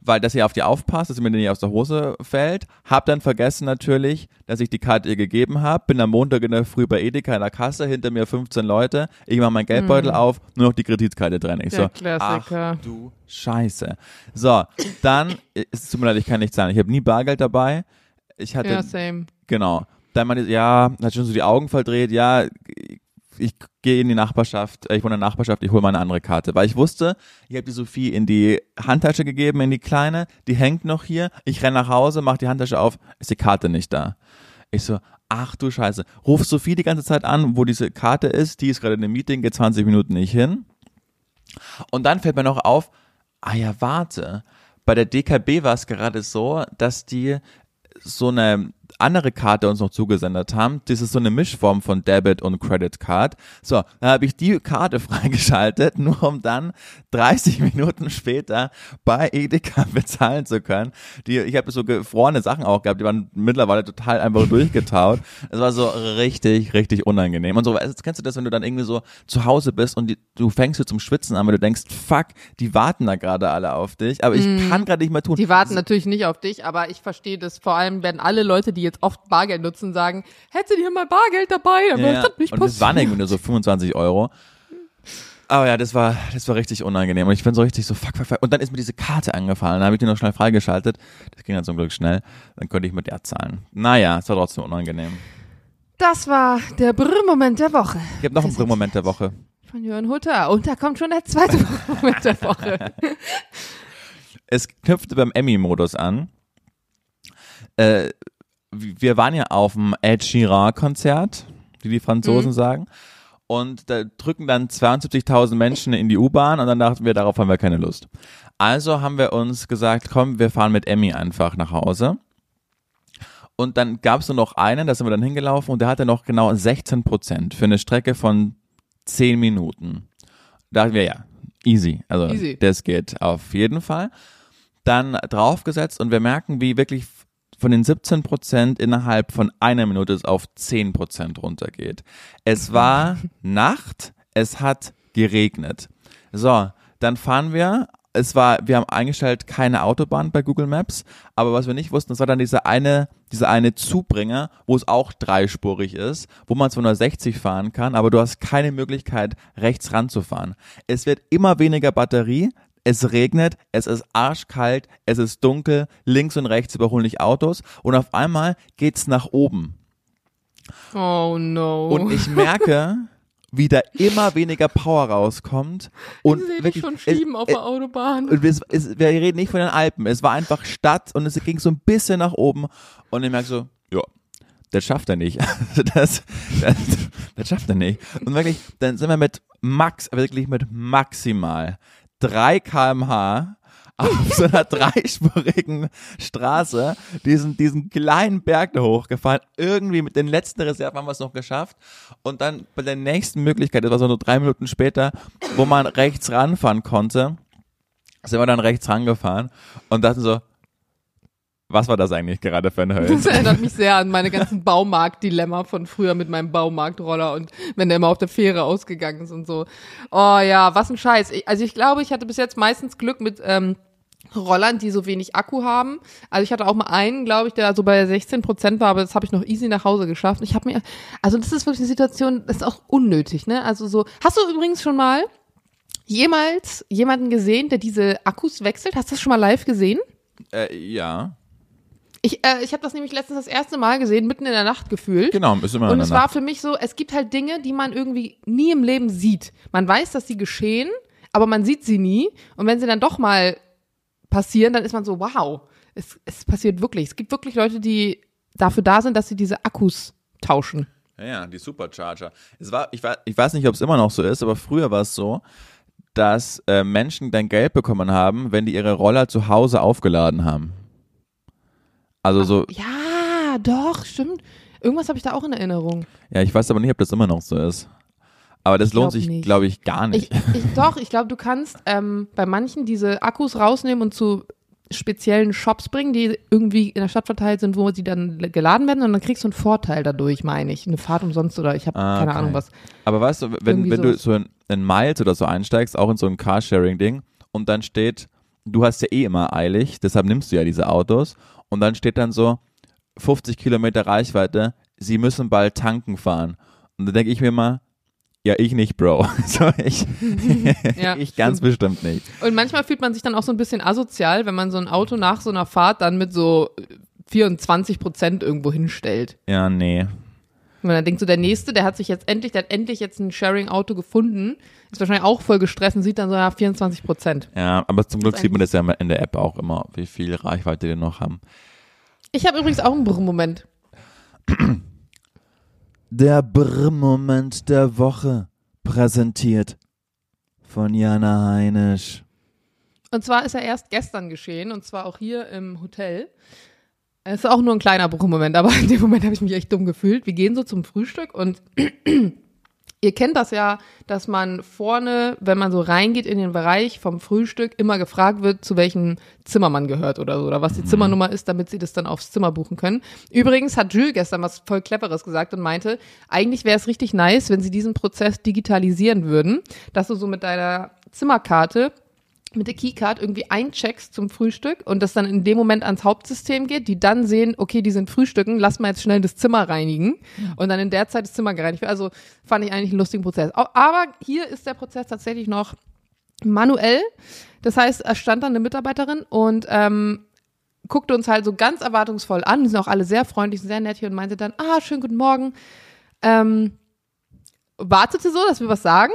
weil dass sie auf die aufpasst, dass sie mir nicht aus der Hose fällt. Hab dann vergessen natürlich, dass ich die Karte ihr gegeben habe. Bin am Montag in der Früh bei Edeka in der Kasse, hinter mir fünfzehn Leute. Ich mache meinen Geldbeutel mm. auf, nur noch die Kreditkarte drin. Ich der so, Klassiker. Ach du Scheiße. So, dann, es tut mir leid, ich kann nicht zahlen. Ich habe nie Bargeld dabei. Ich hatte, ja, same. Genau. Dann meinte, ja, hat schon so die Augen verdreht. Ja, ich gehe in die Nachbarschaft, ich wohne in der Nachbarschaft, ich hole mal eine andere Karte. Weil ich wusste, ich habe die Sophie in die Handtasche gegeben, in die kleine, die hängt noch hier. Ich renne nach Hause, mache die Handtasche auf, ist die Karte nicht da. Ich so, ach du Scheiße. Ruf Sophie die ganze Zeit an, wo diese Karte ist, die ist gerade in einem Meeting, geht zwanzig Minuten nicht hin. Und dann fällt mir noch auf, ah ja, warte, bei der D K B war es gerade so, dass die so eine andere Karte uns noch zugesendet haben. Das ist so eine Mischform von Debit und Credit Card. So, dann habe ich die Karte freigeschaltet, nur um dann dreißig Minuten später bei Edeka bezahlen zu können. Die, ich habe so gefrorene Sachen auch gehabt, die waren mittlerweile total einfach durchgetaut. Es war so richtig, richtig unangenehm. Und so, jetzt kennst du das, wenn du dann irgendwie so zu Hause bist und die, du fängst so zum Schwitzen an, weil du denkst, fuck, die warten da gerade alle auf dich, aber ich mm, kann gerade nicht mehr tun. Die warten so, natürlich nicht auf dich, aber ich verstehe das vor allem, wenn alle Leute, die jetzt oft Bargeld nutzen, sagen, hättet ihr mal Bargeld dabei, dann wäre ja, das nicht passiert. Und das waren irgendwie nur so fünfundzwanzig Euro. Aber ja, das war, das war richtig unangenehm. Und ich bin so richtig so, fuck, fuck, fuck. Und dann ist mir diese Karte angefallen. Dann habe ich die noch schnell freigeschaltet. Das ging dann zum Glück schnell. Dann konnte ich mit der zahlen. Naja, es war trotzdem unangenehm. Das war der Brr-Moment der Woche. Ich habe noch einen Brr-Moment der Woche. Von Jörn Hutter. Und da kommt schon der zweite Brr-Moment der Woche. Es knüpfte beim Emmy-Modus an. Äh, Wir waren ja auf dem Ed Sheeran-Konzert, wie die Franzosen mhm. sagen. Und da drücken dann zweiundsiebzigtausend Menschen in die U-Bahn und dann dachten wir, darauf haben wir keine Lust. Also haben wir uns gesagt, komm, wir fahren mit Emmy einfach nach Hause. Und dann gab es nur noch einen, da sind wir dann hingelaufen und der hatte noch genau sechzehn Prozent für eine Strecke von zehn Minuten. Da dachten wir, ja, easy. Also easy. Das geht auf jeden Fall. Dann draufgesetzt und wir merken, wie wirklich von den siebzehn Prozent innerhalb von einer Minute es auf zehn Prozent runtergeht. Es war Nacht, es hat geregnet. So, dann fahren wir. Es war, wir haben eingestellt, keine Autobahn bei Google Maps, aber was wir nicht wussten, das war dann dieser eine, dieser eine Zubringer, wo es auch dreispurig ist, wo man zweihundertsechzig fahren kann, aber du hast keine Möglichkeit, rechts ranzufahren. Es wird immer weniger Batterie. Es regnet, es ist arschkalt, es ist dunkel, links und rechts überholen dich Autos und auf einmal geht's nach oben. Oh no. Und ich merke, wie da immer weniger Power rauskommt. Und ich sehe dich schon schieben es, auf der Autobahn. Und es, es, wir reden nicht von den Alpen, es war einfach Stadt und es ging so ein bisschen nach oben und ich merke so, ja, das schafft er nicht. Das, das, das schafft er nicht. Und wirklich, dann sind wir mit Max, wirklich mit maximal drei Kilometer pro Stunde auf so einer dreispurigen Straße diesen, diesen kleinen Berg da hochgefahren. Irgendwie mit den letzten Reserven haben wir es noch geschafft. Und dann bei der nächsten Möglichkeit, das war so nur drei Minuten später, wo man rechts ranfahren konnte, sind wir dann rechts rangefahren und dachten so, was war das eigentlich gerade für ein Hölle? Das erinnert mich sehr an meine ganzen Baumarkt-Dilemma von früher mit meinem Baumarktroller und wenn der immer auf der Fähre ausgegangen ist und so. Oh ja, was ein Scheiß. Ich, also ich glaube, ich hatte bis jetzt meistens Glück mit ähm, Rollern, die so wenig Akku haben. Also ich hatte auch mal einen, glaube ich, der so bei sechzehn Prozent war, aber das habe ich noch easy nach Hause geschafft. Ich habe mir, also das ist wirklich eine Situation, das ist auch unnötig, ne? Also so, hast du übrigens schon mal jemals jemanden gesehen, der diese Akkus wechselt? Hast du das schon mal live gesehen? Äh, ja. Ich, äh, ich habe das nämlich letztens das erste Mal gesehen, mitten in der Nacht gefühlt. Genau, ist immer in der Nacht. Und es war für mich so, es gibt halt Dinge, die man irgendwie nie im Leben sieht. Man weiß, dass sie geschehen, aber man sieht sie nie. Und wenn sie dann doch mal passieren, dann ist man so, wow, es, es passiert wirklich. Es gibt wirklich Leute, die dafür da sind, dass sie diese Akkus tauschen. Ja, die Supercharger. Es war, ich, war, ich weiß nicht, ob es immer noch so ist, aber früher war es so, dass äh, Menschen dann Geld bekommen haben, wenn die ihre Roller zu Hause aufgeladen haben. Also so. Ja, doch, stimmt. Irgendwas habe ich da auch in Erinnerung. Ja, ich weiß aber nicht, ob das immer noch so ist. Aber das lohnt sich, glaube ich, gar nicht. Ich, ich, doch, ich glaube, du kannst ähm, bei manchen diese Akkus rausnehmen und zu speziellen Shops bringen, die irgendwie in der Stadt verteilt sind, wo sie dann geladen werden und dann kriegst du einen Vorteil dadurch, meine ich. Eine Fahrt umsonst oder ich habe ah, keine okay. Ahnung was. Aber weißt du, wenn, wenn so du so in, in Miles oder so einsteigst, auch in so ein Carsharing-Ding und dann steht, du hast ja eh immer eilig, deshalb nimmst du ja diese Autos. Und dann steht dann so, fünfzig Kilometer Reichweite, sie müssen bald tanken fahren. Und da denke ich mir mal, ja, ich nicht, Bro. So, ich ja, ich ganz bestimmt nicht. Und manchmal fühlt man sich dann auch so ein bisschen asozial, wenn man so ein Auto nach so einer Fahrt dann mit so vierundzwanzig Prozent irgendwo hinstellt. Ja, nee. Und dann denkst du, der Nächste, der hat sich jetzt endlich, der hat endlich jetzt ein Sharing-Auto gefunden, ist wahrscheinlich auch voll gestresst und sieht dann so, ja, vierundzwanzig Prozent. Ja, aber zum Glück sieht man das ja in der App auch immer, wie viel Reichweite die noch haben. Ich habe übrigens auch einen Brr-Moment. Der Brr-Moment der Woche, präsentiert von Jana Heinisch. Und zwar ist er erst gestern geschehen, und zwar auch hier im Hotel. Es ist auch nur ein kleiner Bruchmoment, aber in dem Moment habe ich mich echt dumm gefühlt. Wir gehen so zum Frühstück und ihr kennt das ja, dass man vorne, wenn man so reingeht in den Bereich vom Frühstück, immer gefragt wird, zu welchem Zimmer man gehört oder so, oder was die Zimmernummer ist, damit sie das dann aufs Zimmer buchen können. Übrigens hat Jules gestern was voll Cleveres gesagt und meinte, eigentlich wäre es richtig nice, wenn sie diesen Prozess digitalisieren würden, dass du so mit deiner Zimmerkarte mit der Keycard irgendwie eincheckst zum Frühstück und das dann in dem Moment ans Hauptsystem geht, die dann sehen, okay, die sind frühstücken, lass mal jetzt schnell das Zimmer reinigen und dann in der Zeit das Zimmer gereinigt wird. Also fand ich eigentlich einen lustigen Prozess. Aber hier ist der Prozess tatsächlich noch manuell. Das heißt, es stand dann eine Mitarbeiterin und ähm, guckte uns halt so ganz erwartungsvoll an. Die sind auch alle sehr freundlich, sehr nett hier und meinte dann, ah, schönen guten Morgen. Ähm, wartete so, dass wir was sagen.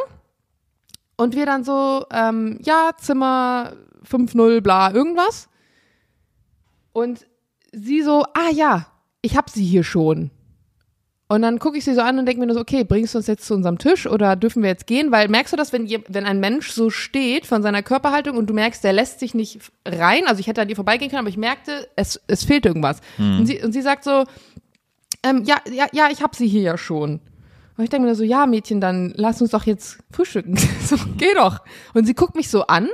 Und wir dann so, ähm, ja, Zimmer fünf null, bla, irgendwas. Und sie so, ah ja, ich hab sie hier schon. Und dann gucke ich sie so an und denke mir nur so, okay, bringst du uns jetzt zu unserem Tisch oder dürfen wir jetzt gehen? Weil merkst du das, wenn, je, wenn ein Mensch so steht von seiner Körperhaltung und du merkst, der lässt sich nicht rein. Also ich hätte an ihr vorbeigehen können, aber ich merkte, es, es fehlt irgendwas. Mhm. Und, sie, und sie sagt so, ähm, ja, ja, ja, ich hab sie hier ja schon. Und ich denke mir so, ja Mädchen, dann lass uns doch jetzt frühstücken. So, geh doch. Und sie guckt mich so an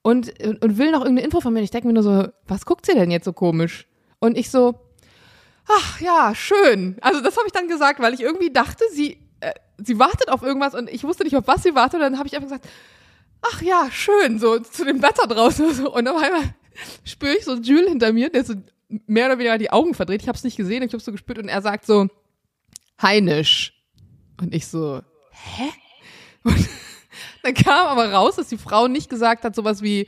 und, und will noch irgendeine Info von mir. Und ich denke mir nur so, was guckt sie denn jetzt so komisch? Und ich so, ach ja, schön. Also das habe ich dann gesagt, weil ich irgendwie dachte, sie, äh, sie wartet auf irgendwas und ich wusste nicht, auf was sie wartet. Und dann habe ich einfach gesagt, ach ja, schön, so zu dem Wetter draußen. Und, so. Und auf einmal spüre ich so Jules hinter mir, der so mehr oder weniger die Augen verdreht. Ich habe es nicht gesehen, ich habe es so gespürt. Und er sagt so, Heinisch. Und ich so, hä? Und dann kam aber raus, dass die Frau nicht gesagt hat, sowas wie,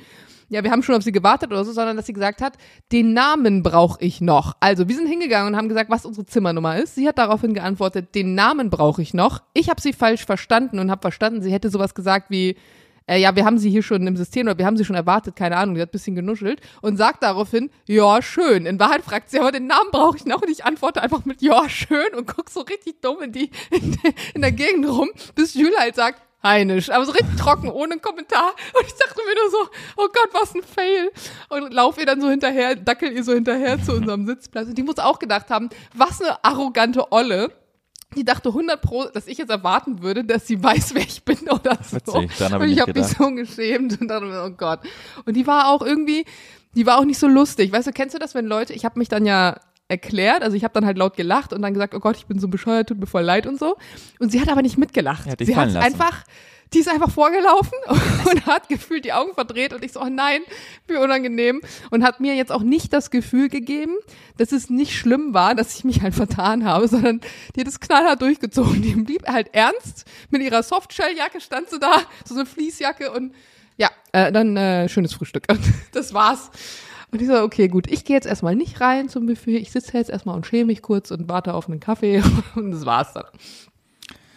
ja, wir haben schon auf sie gewartet oder so, sondern dass sie gesagt hat, den Namen brauche ich noch. Also wir sind hingegangen und haben gesagt, was unsere Zimmernummer ist. Sie hat daraufhin geantwortet, den Namen brauche ich noch. Ich habe sie falsch verstanden und habe verstanden, sie hätte sowas gesagt wie, äh, ja, wir haben sie hier schon im System oder wir haben sie schon erwartet, keine Ahnung, die hat ein bisschen genuschelt und sagt daraufhin, ja, schön. In Wahrheit fragt sie, aber den Namen brauche ich noch und ich antworte einfach mit, ja, schön und guck so richtig dumm in die, in, in der Gegend rum, bis Julian halt sagt, Heinisch, aber so richtig trocken, ohne Kommentar und ich dachte mir nur so, oh Gott, was ein Fail und lauf ihr dann so hinterher, dackel ihr so hinterher zu unserem Sitzplatz und die muss auch gedacht haben, was eine arrogante Olle. Die dachte hundert Pro, dass ich jetzt erwarten würde, dass sie weiß, wer ich bin oder so. Witzig, dann hab ich und ich habe mich so geschämt und dachte mir, oh Gott. Und die war auch irgendwie, die war auch nicht so lustig. Weißt du, kennst du das, wenn Leute, ich habe mich dann ja erklärt, also ich habe dann halt laut gelacht und dann gesagt, oh Gott, ich bin so bescheuert, tut mir voll leid und so. Und sie hat aber nicht mitgelacht. Ja, sie hat einfach, die ist einfach vorgelaufen und hat gefühlt die Augen verdreht und ich so, oh nein, wie unangenehm. Und hat mir jetzt auch nicht das Gefühl gegeben, dass es nicht schlimm war, dass ich mich halt vertan habe, sondern die hat es knallhart durchgezogen. Die blieb halt ernst, mit ihrer Softshelljacke stand sie da, so eine Fließjacke und ja, äh, dann äh, schönes Frühstück. Das war's. Und ich so, okay, gut, ich gehe jetzt erstmal nicht rein zum Buffet, ich sitze jetzt erstmal und schäme mich kurz und warte auf einen Kaffee und das war's dann.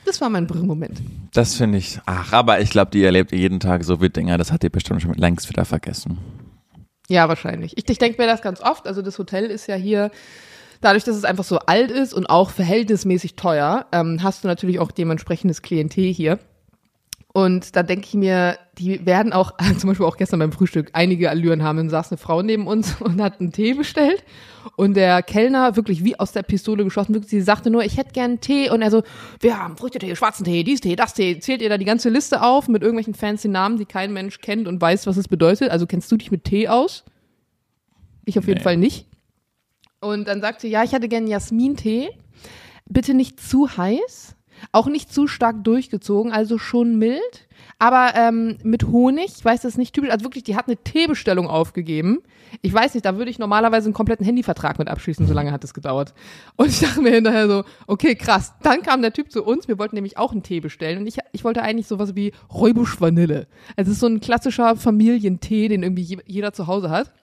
Das war mein Brr-Moment. Das finde ich, ach, aber ich glaube, die erlebt jeden Tag so viel Dinger, das hat ihr bestimmt schon längst wieder vergessen. Ja, wahrscheinlich. Ich, ich denke mir das ganz oft, also das Hotel ist ja hier, dadurch, dass es einfach so alt ist und auch verhältnismäßig teuer, ähm, hast du natürlich auch dementsprechendes Klientel hier. Und da denke ich mir, die werden auch, zum Beispiel auch gestern beim Frühstück, einige Allüren haben. Dann saß eine Frau neben uns und hat einen Tee bestellt. Und der Kellner, wirklich wie aus der Pistole geschossen, wirklich, sie sagte nur, ich hätte gern einen Tee. Und er so, wir haben Früchtetee, schwarzen Tee, dies Tee, das Tee. Zählt ihr da die ganze Liste auf mit irgendwelchen fancy Namen, die kein Mensch kennt und weiß, was es bedeutet. Also kennst du dich mit Tee aus? Ich auf jeden nee. Fall nicht. Und dann sagte sie, ja, ich hätte gern Jasmin-Tee. Bitte nicht zu heiß. Auch nicht zu stark durchgezogen, also schon mild, aber ähm, mit Honig, ich weiß, das ist nicht typisch, also wirklich, die hat eine Teebestellung aufgegeben. Ich weiß nicht, da würde ich normalerweise einen kompletten Handyvertrag mit abschließen, so lange hat es gedauert. Und ich dachte mir hinterher so, okay, krass. Dann kam der Typ zu uns, wir wollten nämlich auch einen Tee bestellen und ich, ich wollte eigentlich sowas wie Räubusch Vanille. Also es ist so ein klassischer Familientee, den irgendwie jeder zu Hause hat.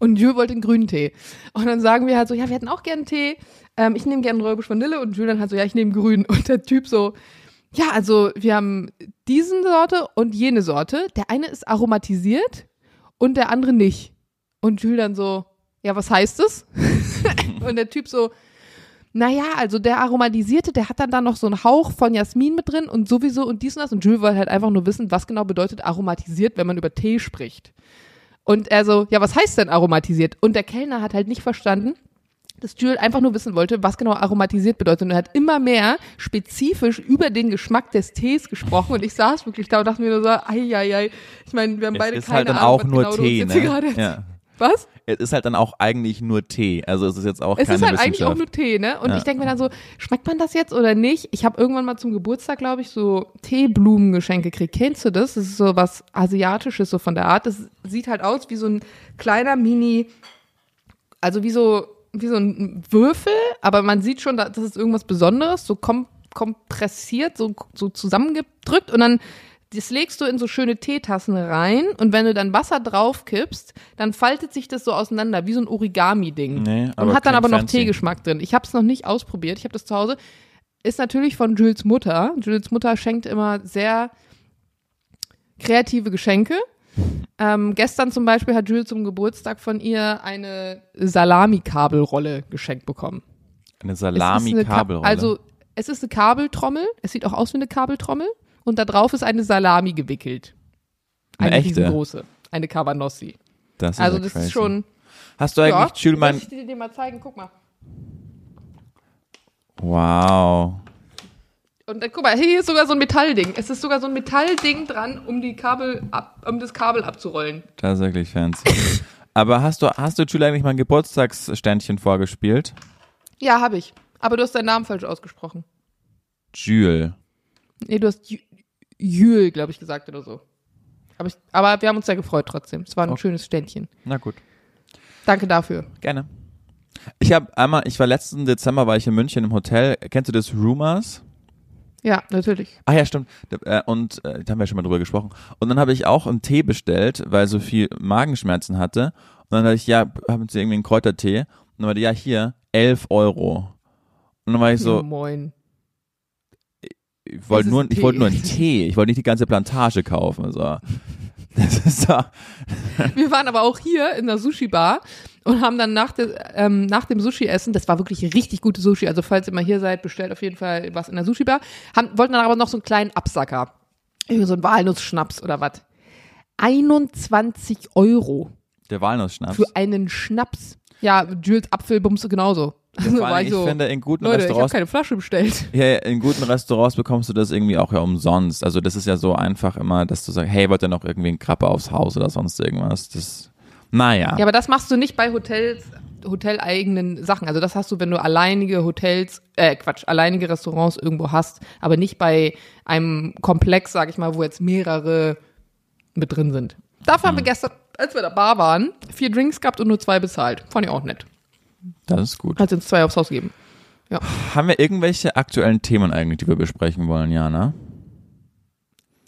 Und Jules wollte einen grünen Tee. Und dann sagen wir halt so, ja, wir hätten auch gerne einen Tee. Ähm, ich nehme gerne Räubusch Vanille. Und Julian halt so, ja, ich nehme grün. Und der Typ so, ja, also wir haben diesen Sorte und jene Sorte. Der eine ist aromatisiert und der andere nicht. Und Jules dann so, ja, was heißt es? Und der Typ so, naja, also der aromatisierte, der hat dann da noch so einen Hauch von Jasmin mit drin und sowieso und dies und das. Und Jules wollte halt einfach nur wissen, was genau bedeutet aromatisiert, wenn man über Tee spricht. Und er so, ja, was heißt denn aromatisiert? Und der Kellner hat halt nicht verstanden, dass Jules einfach nur wissen wollte, was genau aromatisiert bedeutet. Und er hat immer mehr spezifisch über den Geschmack des Tees gesprochen. Und ich saß wirklich da und dachte mir nur so, ai, ai, ai. Ich meine, wir haben es beide keine halt dann Ahnung, auch was nur genau Tee, du jetzt ne? Ja. Was? Es ist halt dann auch eigentlich nur Tee, also es ist jetzt auch keine Wissenschaft. Es ist halt eigentlich auch nur Tee, ne? Und ja. Ich denke mir dann so, schmeckt man das jetzt oder nicht? Ich habe irgendwann mal zum Geburtstag, glaube ich, so Teeblumengeschenke gekriegt. Kennst du das? Das ist so was Asiatisches so von der Art. Das sieht halt aus wie so ein kleiner Mini, also wie so, wie so ein Würfel, aber man sieht schon, das ist irgendwas Besonderes, so kom- kompressiert, so, so zusammengedrückt und dann das legst du in so schöne Teetassen rein und wenn du dann Wasser drauf kippst, dann faltet sich das so auseinander, wie so ein Origami-Ding. Nee, und hat dann aber noch fancy Teegeschmack drin. Ich habe es noch nicht ausprobiert, ich habe das zu Hause. Ist natürlich von Jules Mutter. Jules Mutter schenkt immer sehr kreative Geschenke. Ähm, gestern zum Beispiel hat Jules zum Geburtstag von ihr eine Salami-Kabelrolle geschenkt bekommen. Eine Salami-Kabelrolle? Ka- also es ist eine Kabeltrommel, es sieht auch aus wie eine Kabeltrommel. Und da drauf ist eine Salami gewickelt. Eine, eine echte? Riesengroße. Eine Cavanossi. Das ist also das crazy. Ist schon... Hast du eigentlich, ja, Jules, mein... Soll ich dir mal zeigen? Guck mal. Wow. Und dann guck mal, hier ist sogar so ein Metallding. Es ist sogar so ein Metallding dran, um, die Kabel ab, um das Kabel abzurollen. Das ist wirklich fancy. Aber hast du, hast du Jules eigentlich mal ein Geburtstagsständchen vorgespielt? Ja, habe ich. Aber du hast deinen Namen falsch ausgesprochen. Jules. Nee, du hast... Ju- Jül, glaube ich, gesagt oder so. Aber, ich, aber wir haben uns sehr gefreut trotzdem. Es war ein okay. schönes Ständchen. Na gut. Danke dafür. Gerne. Ich habe einmal, ich war letzten Dezember, war ich in München im Hotel. Kennst du das Rumors? Ja, natürlich. Ach ja, stimmt. Und da haben wir schon mal drüber gesprochen. Und dann habe ich auch einen Tee bestellt, weil so viel Magenschmerzen hatte. Und dann dachte ich, ja, haben Sie irgendwie einen Kräutertee? Und dann meinte, ja, hier, elf Euro. Und dann war ich so, moin. Ich wollte nur, ich wollte nur einen Tee. Ich wollte nicht die ganze Plantage kaufen. Also, das ist da. Wir waren aber auch hier in der Sushi-Bar und haben dann nach, de, ähm, nach dem Sushi-Essen, das war wirklich richtig gute Sushi, also falls ihr mal hier seid, bestellt auf jeden Fall was in der Sushi-Bar, haben, wollten dann aber noch so einen kleinen Absacker. So einen Walnuss-Schnaps oder was. einundzwanzig Euro. Der Walnuss-Schnaps? Für einen Schnaps. Ja, Jules Apfelbumse genauso. Also allem, ich so, finde, in guten Leute, Restaurants. Ich habe keine Flasche bestellt. Ja, in guten Restaurants bekommst du das irgendwie auch ja umsonst. Also, das ist ja so einfach immer, dass du sagst, hey, wollt ihr noch irgendwie einen Krabbe aufs Haus oder sonst irgendwas? Das, naja. Ja, aber das machst du nicht bei Hotels, hoteleigenen Sachen. Also, das hast du, wenn du alleinige Hotels, äh, Quatsch, alleinige Restaurants irgendwo hast, aber nicht bei einem Komplex, sag ich mal, wo jetzt mehrere mit drin sind. Dafür hm. haben wir gestern, als wir in der Bar waren, vier Drinks gehabt und nur zwei bezahlt. Fand ich auch nett. Das ist gut. Hat uns zwei aufs Haus gegeben. Ja. Haben wir irgendwelche aktuellen Themen eigentlich, die wir besprechen wollen, Jana?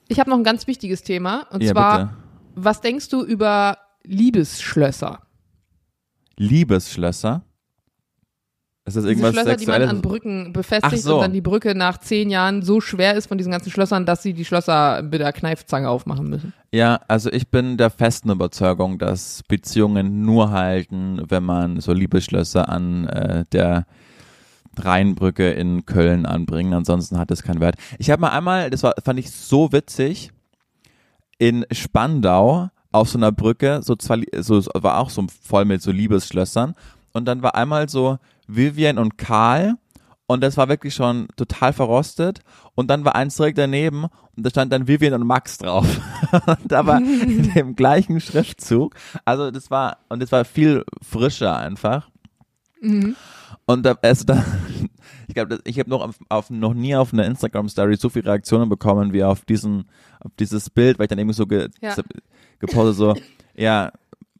Ich habe noch ein ganz wichtiges Thema. Und ja, zwar, bitte. Was denkst du über Liebesschlösser? Liebesschlösser? Ist das irgendwas Diese Schlösser, Sexuelles? Die man an Brücken befestigt so. Und dann die Brücke nach zehn Jahren so schwer ist von diesen ganzen Schlössern, dass sie die Schlösser mit der Kneifzange aufmachen müssen. Ja, also ich bin der festen Überzeugung, dass Beziehungen nur halten, wenn man so Liebesschlösser an äh, der Rheinbrücke in Köln anbringt. Ansonsten hat das keinen Wert. Ich habe mal einmal, das war, fand ich so witzig, in Spandau auf so einer Brücke, so zwei, so, war auch so voll mit so Liebesschlössern. Und dann war einmal so Vivian und Karl und das war wirklich schon total verrostet und dann war eins direkt daneben und da stand dann Vivian und Max drauf und aber in dem gleichen Schriftzug, also das war und das war viel frischer einfach mhm. und da, also da, ich glaube, ich habe noch auf, auf noch nie auf einer Instagram Story so viele Reaktionen bekommen wie auf diesen auf dieses Bild, weil ich dann eben so ge- ja. gepostet so ja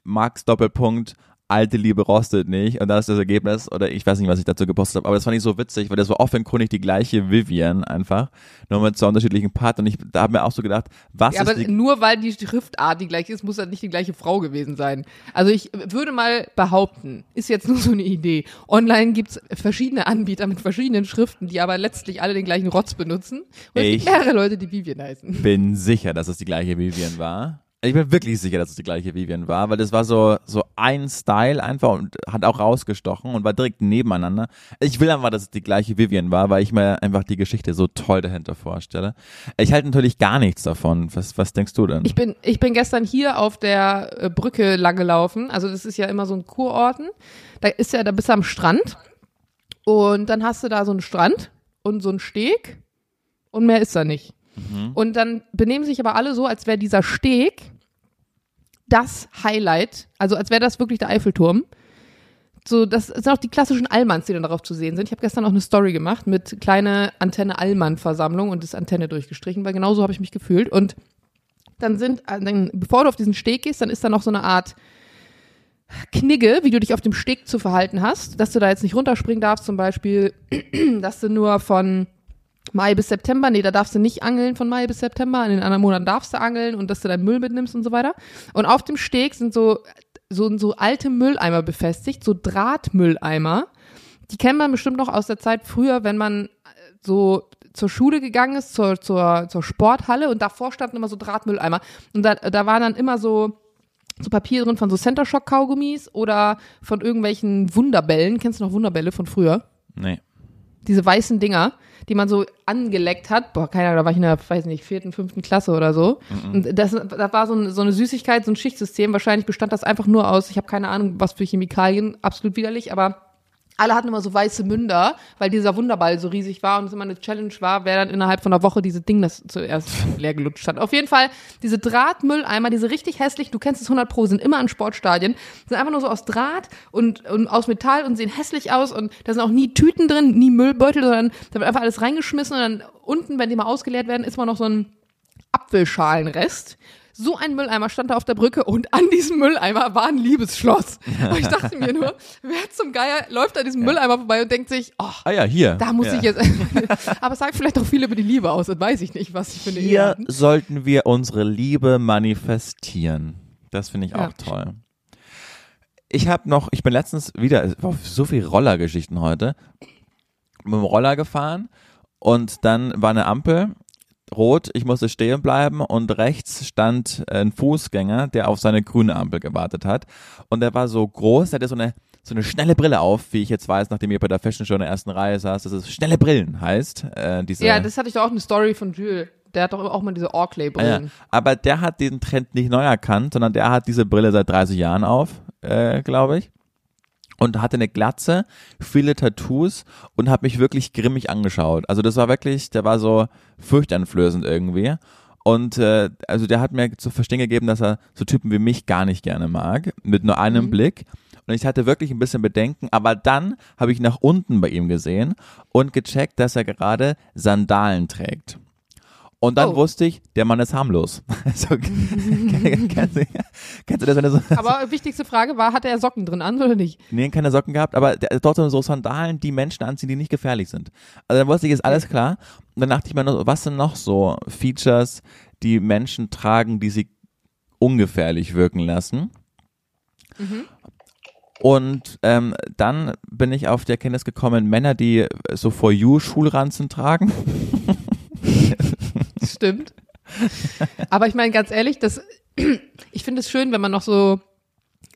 Max Doppelpunkt alte Liebe rostet nicht. Und da ist das Ergebnis, oder ich weiß nicht, was ich dazu gepostet habe, aber das fand ich so witzig, weil das war offenkundig die gleiche Vivian einfach, nur mit zwei unterschiedlichen Parts. Und ich da habe mir auch so gedacht, was ja, ist aber die... Nur weil die Schriftart die gleiche ist, muss das nicht die gleiche Frau gewesen sein. Also ich würde mal behaupten, ist jetzt nur so eine Idee, online gibt es verschiedene Anbieter mit verschiedenen Schriften, die aber letztlich alle den gleichen Rotz benutzen. Und ich es gibt mehrere Leute, die Vivian heißen. Bin sicher, dass es die gleiche Vivian war. Ich bin wirklich sicher, dass es die gleiche Vivian war, weil das war so, so ein Style einfach und hat auch rausgestochen und war direkt nebeneinander. Ich will einfach, dass es die gleiche Vivian war, weil ich mir einfach die Geschichte so toll dahinter vorstelle. Ich halte natürlich gar nichts davon. Was, was denkst du denn? Ich bin, ich bin gestern hier auf der Brücke lang gelaufen. Also das ist ja immer so ein Kurorten. Da ist ja, da bist du am Strand und dann hast du da so einen Strand und so einen Steg und mehr ist da nicht. Mhm. Und dann benehmen sich aber alle so, als wäre dieser Steg das Highlight, also als wäre das wirklich der Eiffelturm. So, das sind auch die klassischen Allmanns, die dann darauf zu sehen sind. Ich habe gestern auch eine Story gemacht mit kleine Antenne Allmann-Versammlung und das Antenne durchgestrichen, weil genau so habe ich mich gefühlt. Und dann sind, dann, bevor du auf diesen Steg gehst, dann ist da noch so eine Art Knigge, wie du dich auf dem Steg zu verhalten hast, dass du da jetzt nicht runterspringen darfst zum Beispiel, dass du nur von Mai bis September, nee, da darfst du nicht angeln von Mai bis September, in den anderen Monaten darfst du angeln und dass du deinen Müll mitnimmst und so weiter. Und auf dem Steg sind so, so, so alte Mülleimer befestigt, so Drahtmülleimer. Die kennt man bestimmt noch aus der Zeit früher, wenn man so zur Schule gegangen ist, zur, zur, zur Sporthalle und davor standen immer so Drahtmülleimer. Und da, da waren dann immer so, so Papier drin von so Center Shock Kaugummis oder von irgendwelchen Wunderbällen. Kennst du noch Wunderbälle von früher? Nee. Diese weißen Dinger, die man so angeleckt hat. Boah, keine Ahnung, da war ich in der, weiß nicht, vierten, fünften Klasse oder so. Mm-mm. Und das, das war so, ein, so eine Süßigkeit, so ein Schichtsystem. Wahrscheinlich bestand das einfach nur aus, ich habe keine Ahnung, was für Chemikalien, absolut widerlich, aber alle hatten immer so weiße Münder, weil dieser Wunderball so riesig war und es immer eine Challenge war, wer dann innerhalb von einer Woche diese Ding, das zuerst leer gelutscht hat. Auf jeden Fall, diese Drahtmülleimer, diese richtig hässlichen, du kennst es hundert Pro, sind immer an Sportstadien, sind einfach nur so aus Draht und, und aus Metall und sehen hässlich aus und da sind auch nie Tüten drin, nie Müllbeutel, sondern da wird einfach alles reingeschmissen und dann unten, wenn die mal ausgeleert werden, ist immer noch so ein Apfelschalenrest. So ein Mülleimer stand da auf der Brücke und an diesem Mülleimer war ein Liebesschloss. Und ich dachte mir nur, wer zum Geier läuft an diesem ja. Mülleimer vorbei und denkt sich, oh, ah ja, hier. Da muss ja. ich jetzt. Aber es sagt vielleicht auch viel über die Liebe aus und weiß ich nicht, was ich finde. Hier sollten wir unsere Liebe manifestieren. Das finde ich ja. auch toll. Ich habe noch, ich bin letztens wieder, so viele Rollergeschichten heute, mit dem Roller gefahren und dann war eine Ampel. Rot, ich musste stehen bleiben und rechts stand ein Fußgänger, der auf seine grüne Ampel gewartet hat und der war so groß, der hatte so eine, so eine schnelle Brille auf, wie ich jetzt weiß, nachdem ihr bei der Fashion Show in der ersten Reihe saß, dass es schnelle Brillen heißt. Äh, diese ja, das hatte ich doch auch eine Story von Jules. Der hat doch auch mal diese Oakley-Brillen. Ja, aber der hat diesen Trend nicht neu erkannt, sondern der hat diese Brille seit dreißig Jahren auf, äh, glaube ich. Und hatte eine Glatze, viele Tattoos und hat mich wirklich grimmig angeschaut. Also das war wirklich, der war so furchteinflößend irgendwie. Und äh, also der hat mir zu verstehen gegeben, dass er so Typen wie mich gar nicht gerne mag, mit nur einem mhm. Blick. Und ich hatte wirklich ein bisschen Bedenken, aber dann habe ich nach unten bei ihm gesehen und gecheckt, dass er gerade Sandalen trägt. Und dann oh. wusste ich, der Mann ist harmlos. So, kennst du, kennst du das, wenn du so, aber so, wichtigste Frage war, hatte er Socken drin an oder nicht? Nee, keine Socken gehabt, aber trotzdem so Sandalen, die Menschen anziehen, die nicht gefährlich sind. Also dann wusste ich, ist alles klar. Und dann dachte ich mir, was sind noch so Features, die Menschen tragen, die sie ungefährlich wirken lassen? Mhm. Und ähm, dann bin ich auf die Erkenntnis gekommen, Männer, die so For You Schulranzen tragen. Stimmt. Aber ich meine, ganz ehrlich, das, ich finde es schön, wenn man noch so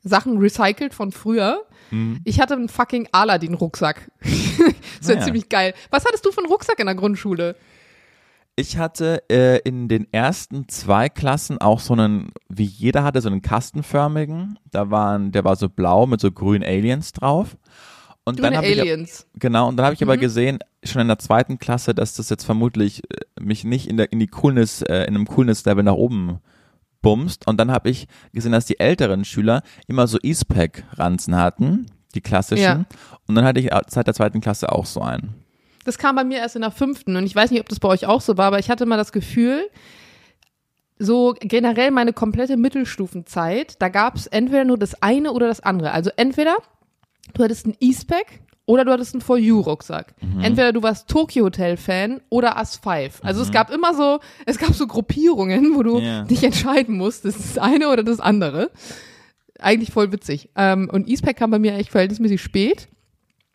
Sachen recycelt von früher. Mhm. Ich hatte einen fucking Aladdin-Rucksack. Das wäre ja. ziemlich geil. Was hattest du für einen Rucksack in der Grundschule? Ich hatte äh, in den ersten zwei Klassen auch so einen, wie jeder hatte, so einen kastenförmigen. Da waren, der war so blau mit so grünen Aliens drauf. Und dann habe ich, genau, und dann habe ich mhm. aber gesehen, schon in der zweiten Klasse, dass das jetzt vermutlich mich nicht in der in die Coolness, äh, in einem Coolness-Level nach oben bumst. Und dann habe ich gesehen, dass die älteren Schüler immer so Eastpack-Ranzen hatten, die klassischen. Ja. Und dann hatte ich seit der zweiten Klasse auch so einen. Das kam bei mir erst in der fünften und ich weiß nicht, ob das bei euch auch so war, aber ich hatte mal das Gefühl, so generell meine komplette Mittelstufenzeit, da gab es entweder nur das eine oder das andere. Also entweder du hattest ein E-Spec oder du hattest einen For You-Rucksack. Mhm. Entweder du warst Tokyo-Hotel-Fan oder Us five. Also mhm. es gab immer so, es gab so Gruppierungen, wo du yeah. dich entscheiden musstest, das eine oder das andere. Eigentlich voll witzig. Ähm, und E-Spec kam bei mir echt verhältnismäßig spät.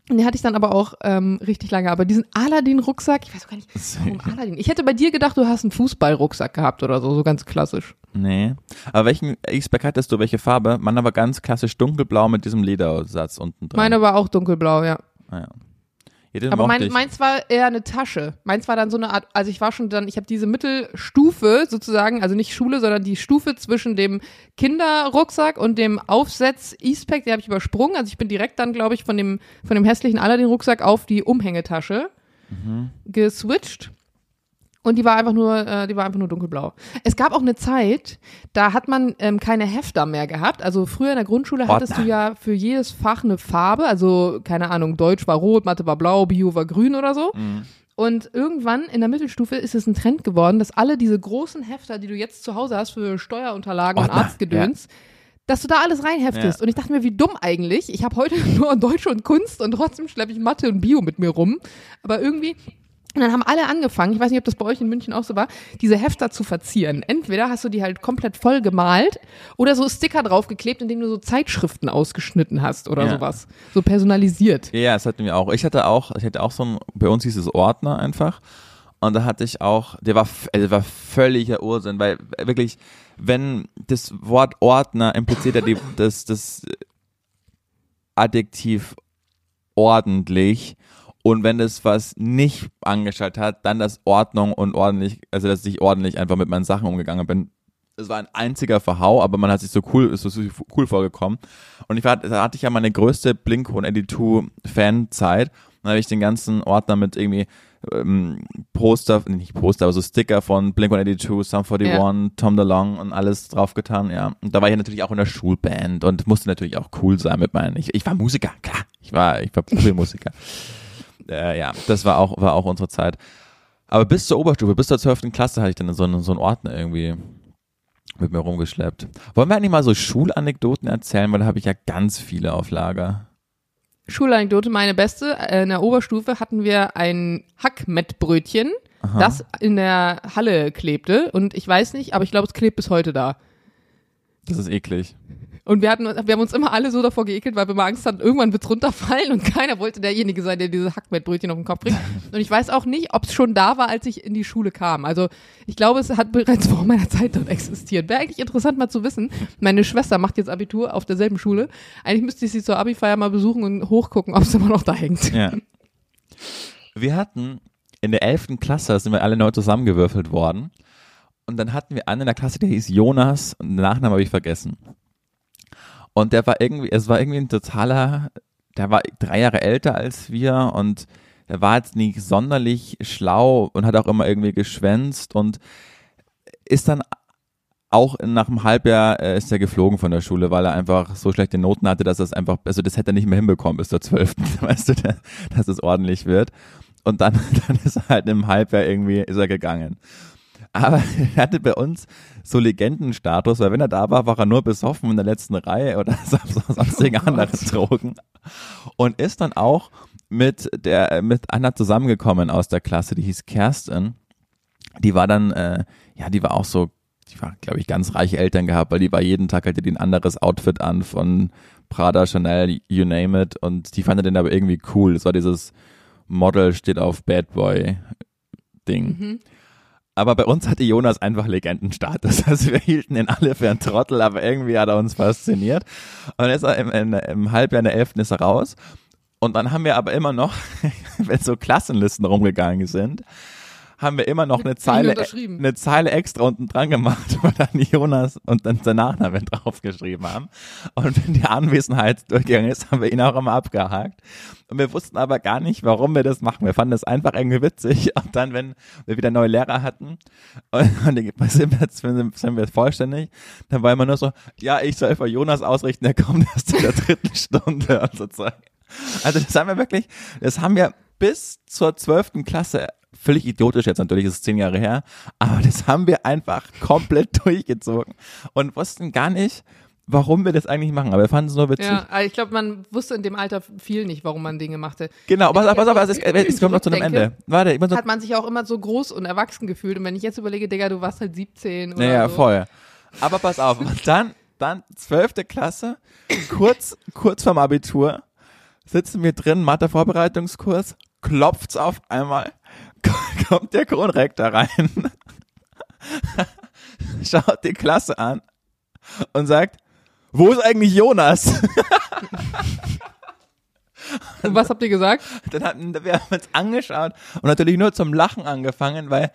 Den hatte ich dann aber auch ähm, richtig lange. Aber diesen Aladdin-Rucksack, ich weiß auch gar nicht, warum Aladdin? Ich hätte bei dir gedacht, du hast einen Fußball-Rucksack gehabt oder so, so ganz klassisch. Nee. Aber welchen X-Pack hattest du, welche Farbe? Meiner war ganz klassisch dunkelblau mit diesem Ledersatz unten dran. Meiner war auch dunkelblau, ja. Ah, ja. Ja, aber mein, meins war eher eine Tasche. Meins war dann so eine Art, also ich war schon dann, ich habe diese Mittelstufe sozusagen, also nicht Schule, sondern die Stufe zwischen dem Kinderrucksack und dem Aufsatz E-Spec, die habe ich übersprungen. Also ich bin direkt dann, glaube ich, von dem von dem hässlichen Aladdin-Rucksack auf die Umhängetasche mhm. geswitcht. Und die war einfach nur, äh, die war einfach nur dunkelblau. Es gab auch eine Zeit, da hat man ähm, keine Hefter mehr gehabt. Also früher in der Grundschule Ordner. Hattest du ja für jedes Fach eine Farbe. Also, keine Ahnung, Deutsch war rot, Mathe war blau, Bio war grün oder so. Mhm. Und irgendwann in der Mittelstufe ist es ein Trend geworden, dass alle diese großen Hefter, die du jetzt zu Hause hast für Steuerunterlagen Ordner. Und Arztgedöns, ja. dass du da alles reinheftest. Ja. Und ich dachte mir, wie dumm eigentlich. Ich habe heute nur Deutsch und Kunst und trotzdem schleppe ich Mathe und Bio mit mir rum. Aber irgendwie... Und dann haben alle angefangen, ich weiß nicht, ob das bei euch in München auch so war, diese Hefter zu verzieren. Entweder hast du die halt komplett voll gemalt oder so Sticker draufgeklebt, indem du so Zeitschriften ausgeschnitten hast oder ja. sowas. So personalisiert. Ja, das hatten wir auch. Ich hatte auch, ich hatte auch so ein, bei uns hieß es Ordner einfach. Und da hatte ich auch, der war, der war völliger Ursinn, weil wirklich, wenn das Wort Ordner impliziert ja die, das, das Adjektiv ordentlich. Und wenn das was nicht angestellt hat, dann das Ordnung und ordentlich, also dass ich ordentlich einfach mit meinen Sachen umgegangen bin. Es war ein einziger Verhau, aber man hat sich so cool, ist so cool vorgekommen. Und ich war, da hatte ich ja meine größte Blink hundertachtundzwanzig-Fan-Zeit. Dann habe ich den ganzen Ordner mit irgendwie ähm, Poster, nicht Poster, aber so Sticker von Blink hundertachtundzwanzig, Sum einundvierzig, ja. Tom DeLonge und alles draufgetan, ja. Und da war ich natürlich auch in der Schulband und musste natürlich auch cool sein mit meinen. Ich, ich war Musiker, klar. Ich war, ich war Profi-Musiker. Äh, ja, das war auch, war auch unsere Zeit. Aber bis zur Oberstufe, bis zur zwölften Klasse hatte ich dann so einen, so einen Ordner irgendwie mit mir rumgeschleppt. Wollen wir eigentlich mal so Schulanekdoten erzählen, weil da habe ich ja ganz viele auf Lager. Schulanekdote, meine beste. In der Oberstufe hatten wir ein Hackmettbrötchen, aha. das in der Halle klebte. Und ich weiß nicht, aber ich glaube, es klebt bis heute da. Das ist eklig. Und wir hatten, wir haben uns immer alle so davor geekelt, weil wir immer Angst hatten, irgendwann wird's runterfallen und keiner wollte derjenige sein, der diese Hackmettbrötchen auf den Kopf kriegt. Und ich weiß auch nicht, ob es schon da war, als ich in die Schule kam. Also ich glaube, es hat bereits vor meiner Zeit dort existiert. Wäre eigentlich interessant mal zu wissen. Meine Schwester macht jetzt Abitur auf derselben Schule. Eigentlich müsste ich sie zur Abi-Feier mal besuchen und hochgucken, ob es immer noch da hängt. Ja. Wir hatten in der elften Klasse, sind wir alle neu zusammengewürfelt worden. Und dann hatten wir einen in der Klasse, der hieß Jonas und den Nachnamen habe ich vergessen. Und der war irgendwie, es war irgendwie ein totaler, der war drei Jahre älter als wir und der war jetzt nicht sonderlich schlau und hat auch immer irgendwie geschwänzt und ist dann auch nach einem Halbjahr äh, ist er geflogen von der Schule, weil er einfach so schlechte Noten hatte, dass das einfach, also das hätte er nicht mehr hinbekommen bis zur zwölften, weißt du, dass es ordentlich wird. Und dann, dann ist er halt im Halbjahr irgendwie, ist er gegangen. Aber er hatte bei uns so Legendenstatus, weil wenn er da war, war er nur besoffen in der letzten Reihe oder sonstigen oh anderen Drogen. Und ist dann auch mit der mit einer zusammengekommen aus der Klasse, die hieß Kerstin. Die war dann, äh, ja, die war auch so, die war, glaube ich, ganz reiche Eltern gehabt, weil die war jeden Tag, hatte die ein anderes Outfit an von Prada, Chanel, you name it. Und die fand den aber irgendwie cool. Das war dieses Model steht auf Bad Boy Ding. Mhm. Aber bei uns hatte Jonas einfach Legendenstatus. Also wir hielten ihn alle für einen Trottel, aber irgendwie hat er uns fasziniert. Und ist er im, im, im Halbjahr in der elften ist er raus. Und dann haben wir aber immer noch, wenn so Klassenlisten rumgegangen sind, haben wir immer noch eine Zeile, eine Zeile extra unten dran gemacht, wo dann Jonas und dann sein Nachname draufgeschrieben haben. Und wenn die Anwesenheit durchgegangen ist, haben wir ihn auch immer abgehakt. Und wir wussten aber gar nicht, warum wir das machen. Wir fanden das einfach irgendwie witzig. Und dann, wenn wir wieder neue Lehrer hatten, und, und sind, wir, sind wir vollständig, dann war immer nur so, ja, ich soll für Jonas ausrichten, der kommt erst in der dritten Stunde und so Zeug. Also das haben wir wirklich, das haben wir bis zur zwölften Klasse völlig idiotisch jetzt natürlich, ist es zehn Jahre her, aber das haben wir einfach komplett durchgezogen und wussten gar nicht, warum wir das eigentlich machen, aber wir fanden es nur witzig. Ja, ich glaube, man wusste in dem Alter viel nicht, warum man Dinge machte. Genau, pass auf, pass auf, also es, es kommt noch zu einem Ende. Warte, ich muss noch, hat man sich auch immer so groß und erwachsen gefühlt und wenn ich jetzt überlege, Digga, du warst halt siebzehn oder naja, so. Voll. Aber pass auf, dann, dann zwölfte Klasse, kurz, kurz vorm Abitur, sitzen wir drin, Mathe-Vorbereitungskurs, klopft's auf einmal, kommt der Kronrektor rein, schaut die Klasse an und sagt, wo ist eigentlich Jonas? Und was habt ihr gesagt? Dann hatten, wir haben uns angeschaut und natürlich nur zum Lachen angefangen, weil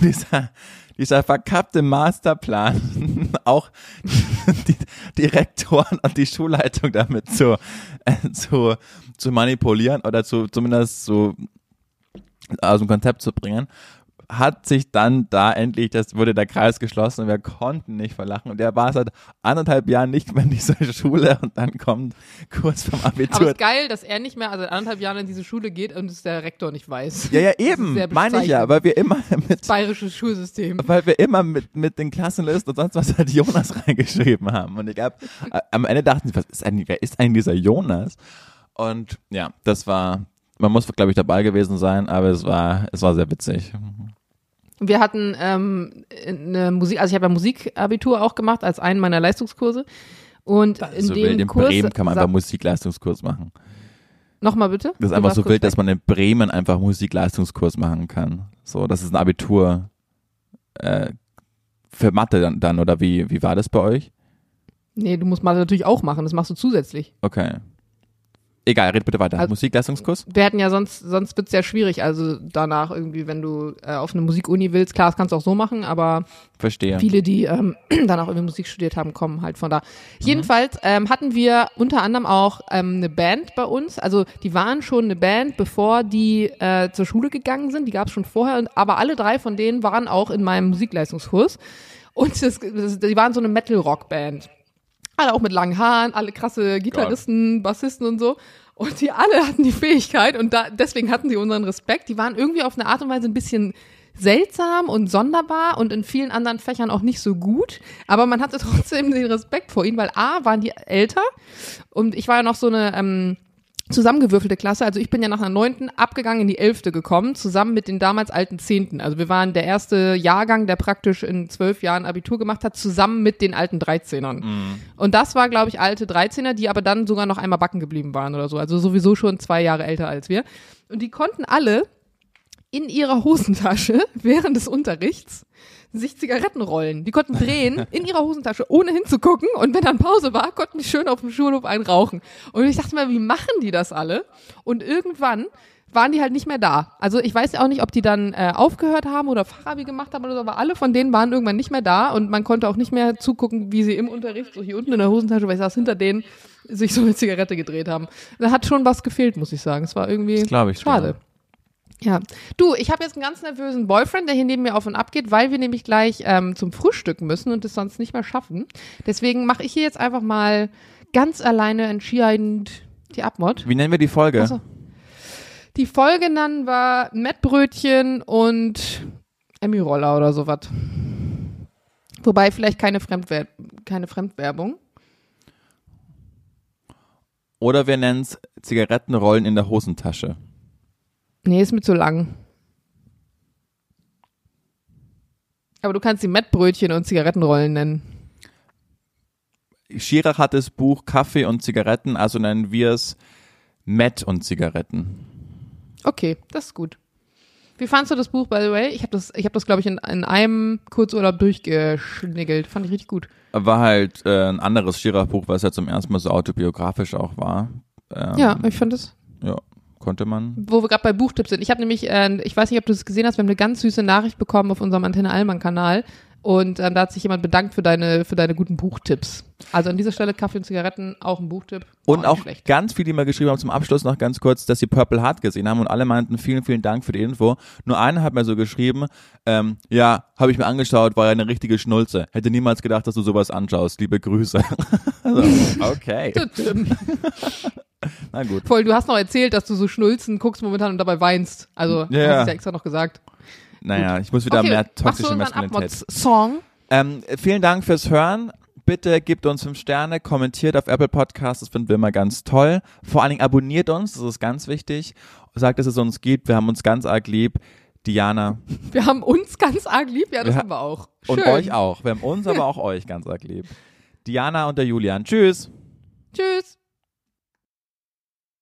dieser, dieser verkappte Masterplan auch die, die Rektoren und die Schulleitung damit zu, äh, zu, zu manipulieren oder zu, zumindest so aus dem Konzept zu bringen, hat sich dann da endlich, das wurde der Kreis geschlossen und wir konnten nicht verlachen. Und der war seit anderthalb Jahren nicht mehr in dieser Schule und dann kommt kurz vom Abitur. Aber es ist geil, dass er nicht mehr, also seit anderthalb Jahren in diese Schule geht und es der Rektor nicht weiß. Ja, ja, eben, meine ich ja, weil wir immer mit... Das bayerische Schulsystem. Weil wir immer mit, mit den Klassenlisten und sonst was halt Jonas reingeschrieben haben. Und ich glaube, am Ende dachten sie, was ist eigentlich, wer ist eigentlich dieser Jonas? Und ja, das war, man muss, glaube ich, dabei gewesen sein, aber es war, es war sehr witzig. Wir hatten ähm, eine Musik, also ich habe ja Musikabitur auch gemacht als einen meiner Leistungskurse und in also dem in Kurs Bremen kann man einfach Musikleistungskurs machen. Nochmal bitte? Das ist einfach so wild, dass man in Bremen einfach Musikleistungskurs machen kann. So, das ist ein Abitur äh, für Mathe dann, dann oder wie wie war das bei euch? Nee, du musst Mathe natürlich auch machen, das machst du zusätzlich. Okay. Egal, red bitte weiter. Also, Musikleistungskurs? Wir hatten ja sonst, sonst wird's sehr schwierig, also danach irgendwie, wenn du äh, auf eine Musikuni willst, klar, das kannst du auch so machen, aber verstehe. Viele, die ähm, danach irgendwie Musik studiert haben, kommen halt von da. Mhm. Jedenfalls ähm, hatten wir unter anderem auch ähm, eine Band bei uns, also die waren schon eine Band, bevor die äh, zur Schule gegangen sind, die gab's schon vorher, und, aber alle drei von denen waren auch in meinem Musikleistungskurs und das, das, die waren so eine Metal-Rock-Band. Alle auch mit langen Haaren, alle krasse Gitarristen, God. Bassisten und so. Und die alle hatten die Fähigkeit und da, deswegen hatten sie unseren Respekt. Die waren irgendwie auf eine Art und Weise ein bisschen seltsam und sonderbar und in vielen anderen Fächern auch nicht so gut. Aber man hatte trotzdem den Respekt vor ihnen, weil A, waren die älter und ich war ja noch so eine ähm, zusammengewürfelte Klasse. Also ich bin ja nach der neunten abgegangen in die elfte gekommen, zusammen mit den damals alten zehnten. Also wir waren der erste Jahrgang, der praktisch in zwölf Jahren Abitur gemacht hat, zusammen mit den alten dreizehnern. Mhm. Und das war, glaube ich, alte dreizehner, die aber dann sogar noch einmal backen geblieben waren oder so. Also sowieso schon zwei Jahre älter als wir. Und die konnten alle in ihrer Hosentasche während des Unterrichts sich Zigaretten rollen. Die konnten drehen in ihrer Hosentasche, ohne hinzugucken. Und wenn dann Pause war, konnten die schön auf dem Schulhof einen rauchen. Und ich dachte mir, wie machen die das alle? Und irgendwann waren die halt nicht mehr da. Also ich weiß auch nicht, ob die dann äh, aufgehört haben oder Fachabi gemacht haben oder so, aber alle von denen waren irgendwann nicht mehr da. Und man konnte auch nicht mehr zugucken, wie sie im Unterricht, so hier unten in der Hosentasche, weil ich saß hinter denen, sich so eine Zigarette gedreht haben. Da hat schon was gefehlt, muss ich sagen. Es war irgendwie das glaub ich schade. Schon. Ja, du, ich habe jetzt einen ganz nervösen Boyfriend, der hier neben mir auf und ab geht, weil wir nämlich gleich ähm, zum Frühstück müssen und es sonst nicht mehr schaffen. Deswegen mache ich hier jetzt einfach mal ganz alleine entscheidend die Abmod. Wie nennen wir die Folge? Also, die Folge nennen wir Mettbrötchen und Emmy-Roller oder sowas. Wobei vielleicht keine, Fremdwer- keine Fremdwerbung. Oder wir nennen es Zigarettenrollen in der Hosentasche. Nee, ist mir zu lang. Aber du kannst die Mettbrötchen und Zigarettenrollen nennen. Schirach hat das Buch Kaffee und Zigaretten, also nennen wir es Mett und Zigaretten. Okay, das ist gut. Wie fandst du das Buch, by the way? Ich habe das, ich hab das glaube ich, in, in einem Kurzurlaub durchgeschniggelt. Fand ich richtig gut. War halt äh, ein anderes Schirach-Buch, was ja zum ersten Mal so autobiografisch auch war. Ähm, ja, ich fand es. Ja. Konnte man. Wo wir gerade bei Buchtipps sind. Ich habe nämlich, äh, ich weiß nicht, ob du es gesehen hast, wir haben eine ganz süße Nachricht bekommen auf unserem Antenne Alman-Kanal und ähm, da hat sich jemand bedankt für deine, für deine guten Buchtipps. Also an dieser Stelle Kaffee und Zigaretten, auch ein Buchtipp. Und auch, auch ganz viele, die mal geschrieben haben, zum Abschluss noch ganz kurz, dass sie Purple Heart gesehen haben und alle meinten, vielen, vielen Dank für die Info. Nur einer hat mir so geschrieben, ähm, ja, habe ich mir angeschaut, war ja eine richtige Schnulze. Hätte niemals gedacht, dass du sowas anschaust. Liebe Grüße. So, okay. Na gut. Voll, du hast noch erzählt, dass du so schnulzen guckst momentan und dabei weinst. Also, ja. Hast du es ja extra noch gesagt. Naja, gut. Ich muss wieder okay, mehr toxische Maskulinität. Song. Ähm, vielen Dank fürs Hören. Bitte gebt uns fünf Sterne, kommentiert auf Apple Podcasts, das finden wir immer ganz toll. Vor allen Dingen abonniert uns, das ist ganz wichtig. Sagt, dass es uns gibt, wir haben uns ganz arg lieb. Diana. Wir haben uns ganz arg lieb, ja, das wir haben wir auch. Schön. Und euch auch. Wir haben uns, aber auch euch ganz arg lieb. Diana und der Julian. Tschüss. Tschüss.